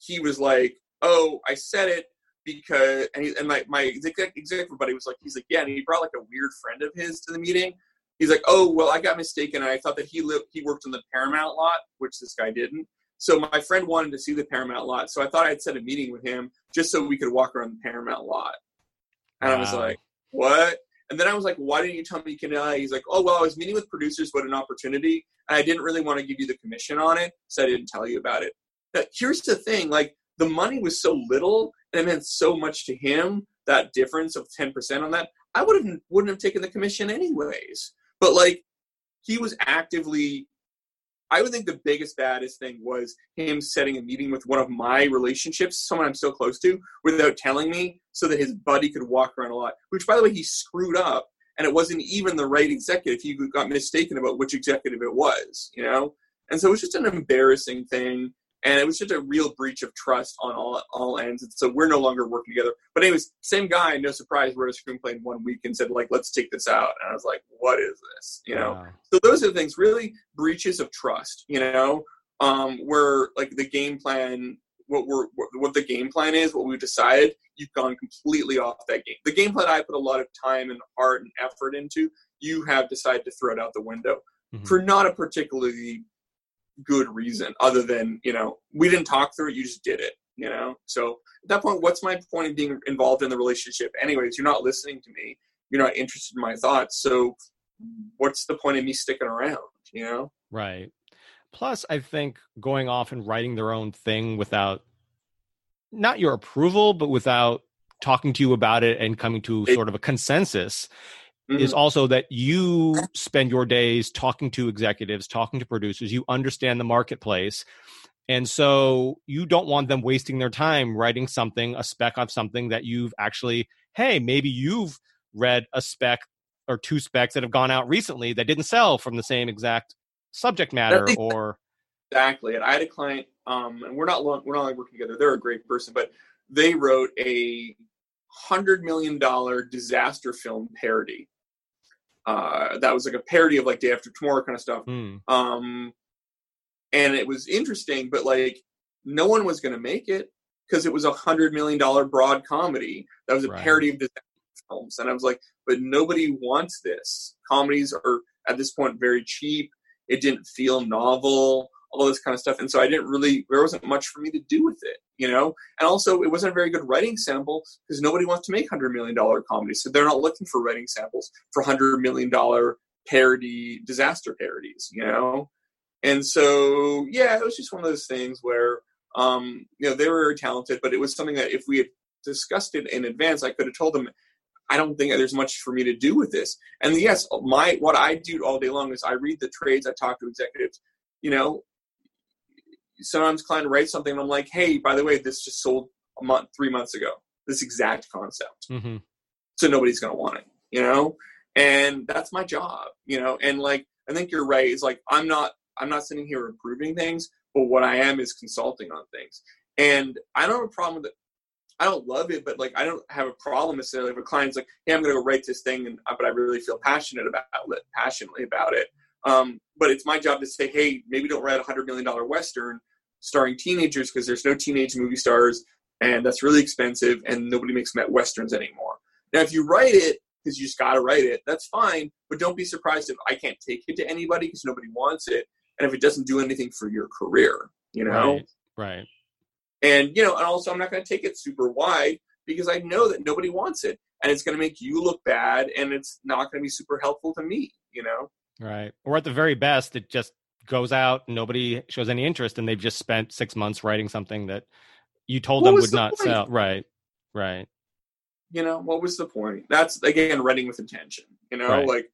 he was like, oh, I set it because, and my executive buddy was like, he's like, yeah, and he brought a weird friend of his to the meeting. He's like, oh, well, I got mistaken. I thought that he worked on the Paramount lot, which this guy didn't. So my friend wanted to see the Paramount lot. So I thought I'd set a meeting with him just so we could walk around the Paramount lot. And wow. I was like, what? And then I was like, why didn't you tell me you can? He's like, oh, well, I was meeting with producers, what an opportunity. And I didn't really want to give you the commission on it. So I didn't tell you about it. But here's the thing. The money was so little and it meant so much to him. That difference of 10% on that, I wouldn't have taken the commission anyways. But he was actively, I would think the biggest, baddest thing was him setting a meeting with one of my relationships, someone I'm so close to, without telling me so that his buddy could walk around a lot, which, by the way, he screwed up. And it wasn't even the right executive. He got mistaken about which executive it was, And so it was just an embarrassing thing. And it was just a real breach of trust on all ends. And so we're no longer working together. But anyways, same guy, no surprise, wrote a screenplay in 1 week and said, let's take this out. And I was like, what is this? Wow. So those are the things, really breaches of trust, where the game plan, what the game plan is, what we've decided, you've gone completely off that game. The game plan I put a lot of time and heart and effort into, you have decided to throw it out the window for not a particularly good reason, other than we didn't talk through it, you just did it. So at that point, what's my point in being involved in the relationship anyways? You're not listening to me, you're not interested in my thoughts, so what's the point of me sticking around? Right. Plus, I think going off and writing their own thing without not your approval but without talking to you about it and coming to sort of a consensus is also that you spend your days talking to executives, talking to producers, you understand the marketplace. And so you don't want them wasting their time writing something, a spec of something that you've actually, hey, maybe you've read a spec or two specs that have gone out recently that didn't sell from the same exact subject matter. Exactly. And I had a client, and we're not working together. They're a great person, but they wrote a $100 million disaster film parody. That was a parody of Day After Tomorrow kind of stuff. And it was interesting, but no one was going to make it because it was $100 million broad comedy. That was a parody of disaster films. And I was like, but nobody wants this. Comedies are at this point very cheap. It didn't feel novel. all this kind of stuff. And so I didn't really, there wasn't much for me to do with it, you know? And also it wasn't a very good writing sample because nobody wants to make $100 million comedies. So they're not looking for writing samples for $100 million parody, disaster parodies, you know? And so, yeah, it was just one of those things where, you know, they were talented, but it was something that if we had discussed it in advance, I could have told them, I don't think there's much for me to do with this. And yes, what I do all day long is I read the trades. I talk to executives, you know, sometimes client writes something and I'm like, hey, by the way, this just sold a month, 3 months ago, this exact concept. Mm-hmm. So nobody's going to want it, you know? And that's my job, you know? And like, I think you're right. It's like, I'm not sitting here improving things, but what I am is consulting on things. And I don't have a problem with it. I don't love it, but like, I don't have a problem necessarily if a client's like, hey, I'm going to go write this thing. But I really feel passionately about it. But it's my job to say, hey, maybe don't write $100 million Western starring teenagers because there's no teenage movie stars and that's really expensive and nobody makes Westerns anymore. Now, if you write it because you just got to write it, that's fine. But don't be surprised if I can't take it to anybody because nobody wants it. And if it doesn't do anything for your career, you know? Right. And, you know, and also I'm not going to take it super wide because I know that nobody wants it and it's going to make you look bad and it's not going to be super helpful to me, you know? Right. Or at the very best, it just goes out, nobody shows any interest and they've just spent 6 months writing something that you told them would not sell. Right. Right. You know, what was the point? That's again, writing with intention, you know, right. Like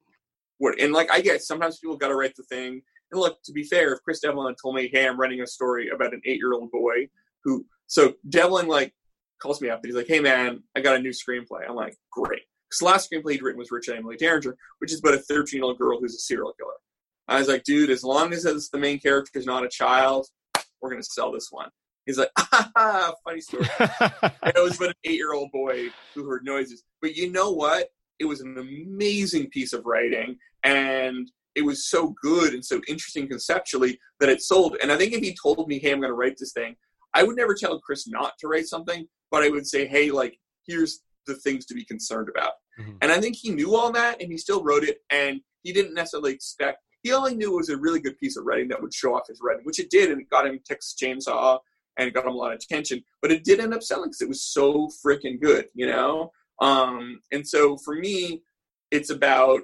what, and like, I guess sometimes people got to write the thing. And look, to be fair, if Chris Devlin told me, hey, I'm writing a story about an 8-year-old boy who, so Devlin like calls me up and he's like, hey man, I got a new screenplay. I'm like, great. Because the last screenplay he'd written was Rich and Emily Derringer, which is about a 13-year-old girl who's a serial killer. I was like, dude, as long as the main character is not a child, we're going to sell this one. He's like, ah, funny story. It was about an 8-year-old boy who heard noises. But you know what? It was an amazing piece of writing. And it was so good and so interesting conceptually that it sold. And I think if he told me, hey, I'm going to write this thing, I would never tell Chris not to write something, but I would say, hey, like, here's the things to be concerned about. Mm-hmm. And I think he knew all that and he still wrote it. And he didn't necessarily expect, he only knew it was a really good piece of writing that would show off his writing, which it did. And it got him Texas Chainsaw and it got him a lot of attention, but it did end up selling because it was so freaking good, you know? And so for me, it's about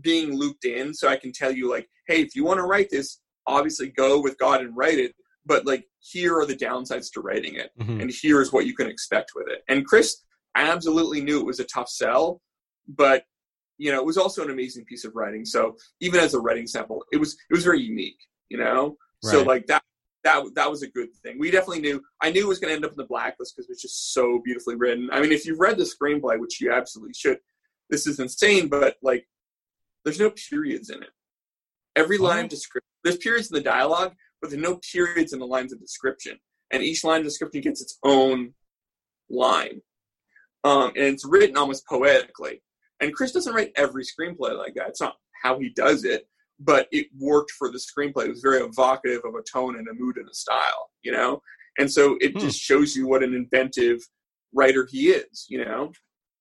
being looped in so I can tell you like, hey, if you want to write this, obviously go with God and write it. But like, here are the downsides to writing it. Mm-hmm. And here is what you can expect with it. And Chris absolutely knew it was a tough sell, but you know, it was also an amazing piece of writing. So even as a writing sample, it was very unique, you know? Right. So like that was a good thing. We definitely knew, I knew it was going to end up in the blacklist because it was just so beautifully written. I mean, if you've read the screenplay, which you absolutely should, this is insane, but like, there's no periods in it. Every line of description, there's periods in the dialogue, but there's no periods in the lines of description. And each line of description gets its own line. And it's written almost poetically. And Chris doesn't write every screenplay like that. It's not how he does it, but it worked for the screenplay. It was very evocative of a tone and a mood and a style, you know? And so it just shows you what an inventive writer he is, you know?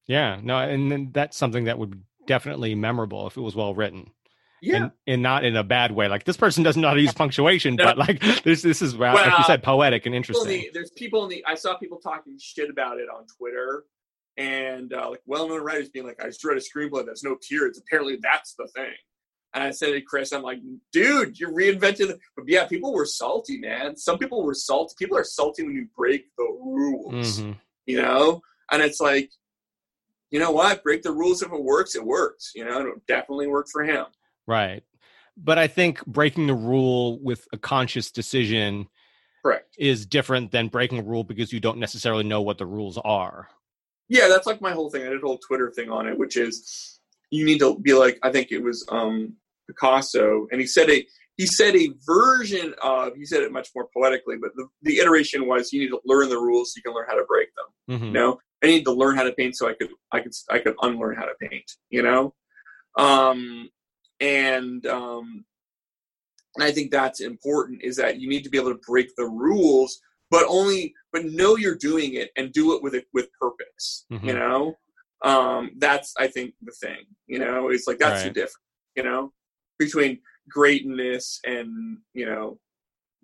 Yeah, no, and then that's something that would definitely memorable if it was well written. Yeah. And not in a bad way. Like, this person doesn't know how to use punctuation, no. But like this is, well, like you said, poetic and interesting. There's people in the, I saw people talking shit about it on Twitter and like well-known writers being like, I just read a screenplay that's no periods. Apparently that's the thing. And I said to Chris, I'm like, dude, you reinvented it. But yeah, people were salty, man. Some people were salty. People are salty when you break the rules, mm-hmm. you know? And it's like, you know what? Break the rules. If it works, it works. You know, it'll definitely work for him. Right. But I think breaking the rule with a conscious decision correct. Is different than breaking a rule because you don't necessarily know what the rules are. Yeah, that's like my whole thing. I did a whole Twitter thing on it, which is you need to be like, I think it was Picasso. And he said it much more poetically, but the iteration was you need to learn the rules so you can learn how to break them. Mm-hmm. You know? I need to learn how to paint so I could unlearn how to paint, you know? And I think that's important is that you need to be able to break the rules, but know you're doing it and do it with purpose, mm-hmm. you know? That's, I think, the thing, you know? It's like, that's the difference, you know? Between greatness and, you know,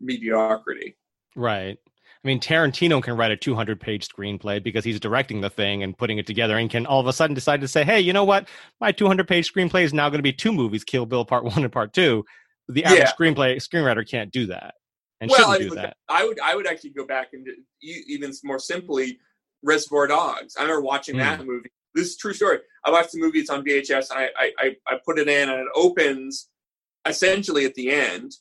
mediocrity. Right. I mean, Tarantino can write a 200-page screenplay because he's directing the thing and putting it together, and can all of a sudden decide to say, hey, you know what? My 200-page screenplay is now going to be two movies, Kill Bill Part 1 and Part 2. The average screenwriter can't do that and shouldn't do that. I would actually go back and even more simply, Reservoir Dogs. I remember watching that movie. This is a true story. I watched the movie. It's on VHS, and I put it in, and it opens essentially at the end,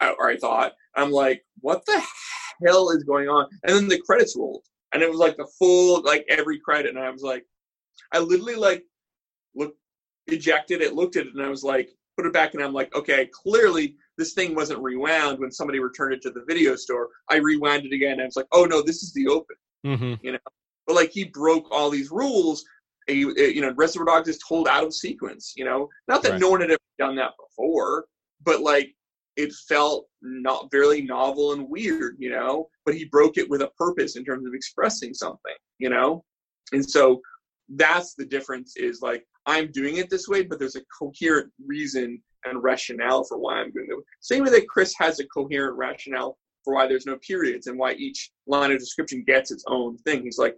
or I thought. I'm like, what the hell is going on? And then the credits rolled, and it was like the full, like every credit. And I was like, I literally like ejected it, looked at it, and I was like, put it back. And I'm like, okay, clearly this thing wasn't rewound when somebody returned it to the video store. I rewound it again. And I was like, oh no, this is the open, you know? But like he broke all these rules. You know, Reservoir Dogs is told out of sequence, you know, not that no one had ever done that before, but like, it felt not very novel and weird, you know, but he broke it with a purpose in terms of expressing something, you know? And so that's the difference, is like, I'm doing it this way, but there's a coherent reason and rationale for why I'm doing it. Same way that Chris has a coherent rationale for why there's no periods and why each line of description gets its own thing. He's like,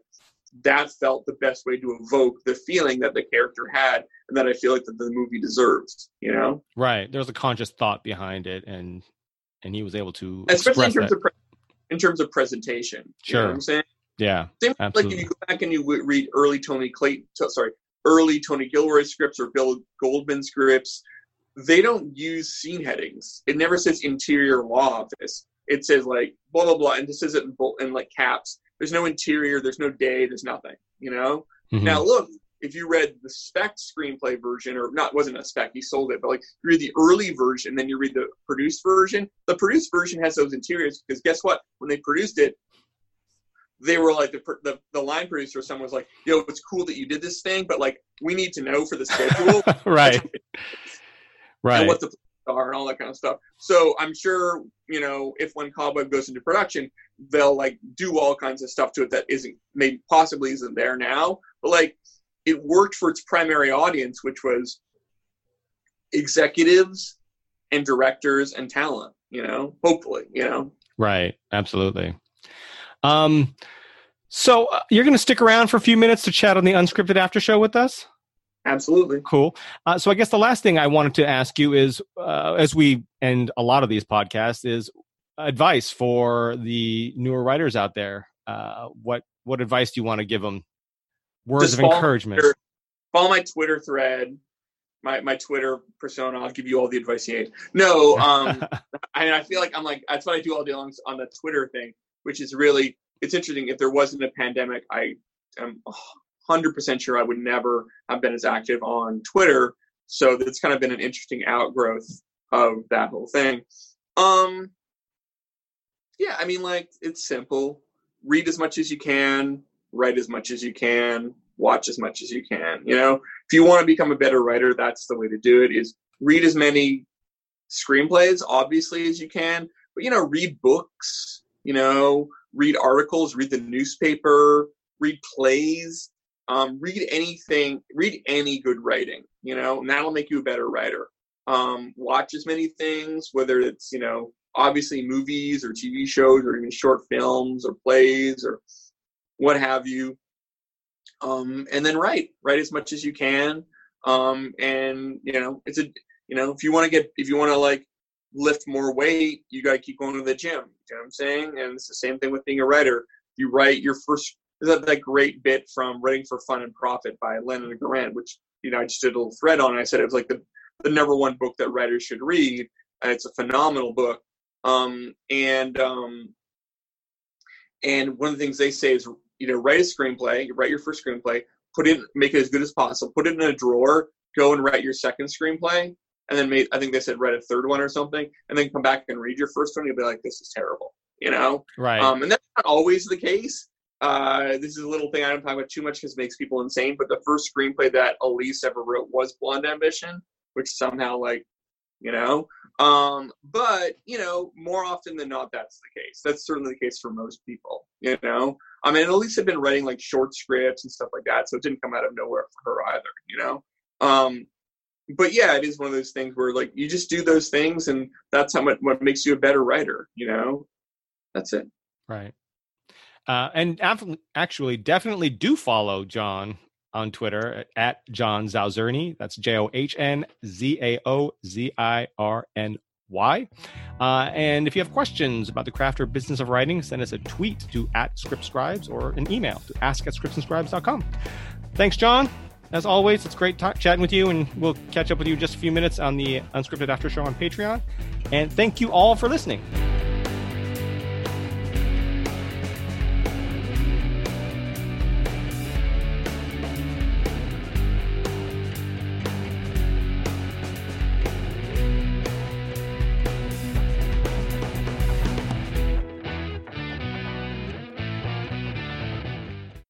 that felt the best way to evoke the feeling that the character had and that I feel like that the movie deserves, you know? Right. There's a conscious thought behind it, and he was able to especially in terms that. Of in terms of presentation. Sure. You know what I'm saying? Yeah. Same absolutely. Like if you go back and you read early early Tony Gilroy scripts or Bill Goldman scripts, they don't use scene headings. It never says interior law office. It says like blah blah blah, and this isn't in like caps. There's no interior, there's no day, there's nothing, you know? Mm-hmm. Now look, if you read the spec screenplay version, or not, it wasn't a spec, he sold it, but like you read the early version, then you read the produced version has those interiors, because guess what? When they produced it, they were like, the line producer or someone was like, yo, it's cool that you did this thing, but like, we need to know for the schedule. Right. And what the plans are and all that kind of stuff. So I'm sure, you know, if when Cobweb goes into production, they'll like do all kinds of stuff to it that isn't, maybe possibly isn't there now, but like it worked for its primary audience, which was executives and directors and talent, you know, hopefully, you know? Right. Absolutely. So you're going to stick around for a few minutes to chat on the Unscripted After Show with us? Absolutely. Cool. So I guess the last thing I wanted to ask you is, as we end a lot of these podcasts, is advice for the newer writers out there. What advice do you want to give them? Words of encouragement. Follow my Twitter thread, my Twitter persona. I'll give you all the advice you need. No, I mean, I feel like I'm like, that's what I do all day long on the Twitter thing, which is really, it's interesting. If there wasn't a pandemic, I am 100% sure I would never have been as active on Twitter. So that's kind of been an interesting outgrowth of that whole thing. Yeah, I mean, like, it's simple. Read as much as you can, write as much as you can, watch as much as you can. You know, if you want to become a better writer, that's the way to do it, is read as many screenplays, obviously, as you can. But, you know, read books. You know, read articles, read the newspaper, read plays, read anything, read any good writing, you know, and that'll make you a better writer. Watch as many things, whether it's, you know, obviously movies or TV shows or even short films or plays or what have you. And then write as much as you can. And, you know, it's a, you know, if you want to like lift more weight, you got to keep going to the gym. You know what I'm saying? And it's the same thing with being a writer. You write your first, that great bit from Writing for Fun and Profit by Lennon Garant, which, you know, I just did a little thread on. I said it was like the number one book that writers should read. And it's a phenomenal book. And one of the things they say is, you know, write your first screenplay, make it as good as possible, put it in a drawer, go and write your second screenplay. And then I think they said write a third one or something, and then come back and read your first one. You'll be like, this is terrible, you know? Right. And that's not always the case. This is a little thing I don't talk about too much because it makes people insane. But the first screenplay that Elise ever wrote was Blonde Ambition, which somehow like, you know. But, you know, more often than not, that's the case. That's certainly the case for most people, you know. I mean, Elise had been writing like short scripts and stuff like that, so it didn't come out of nowhere for her either, you know. but yeah, it is one of those things where like you just do those things, and that's how much what makes you a better writer. You know, that's it. Right. And actually, definitely do follow John on Twitter at John Zaozirny. That's JohnZaozirny. And if you have questions about the craft or business of writing, send us a tweet to @scriptscribes or an email to ask@scriptsandscribes.com. Thanks, John. As always, it's great chatting with you, and we'll catch up with you in just a few minutes on the Unscripted After Show on Patreon. And thank you all for listening.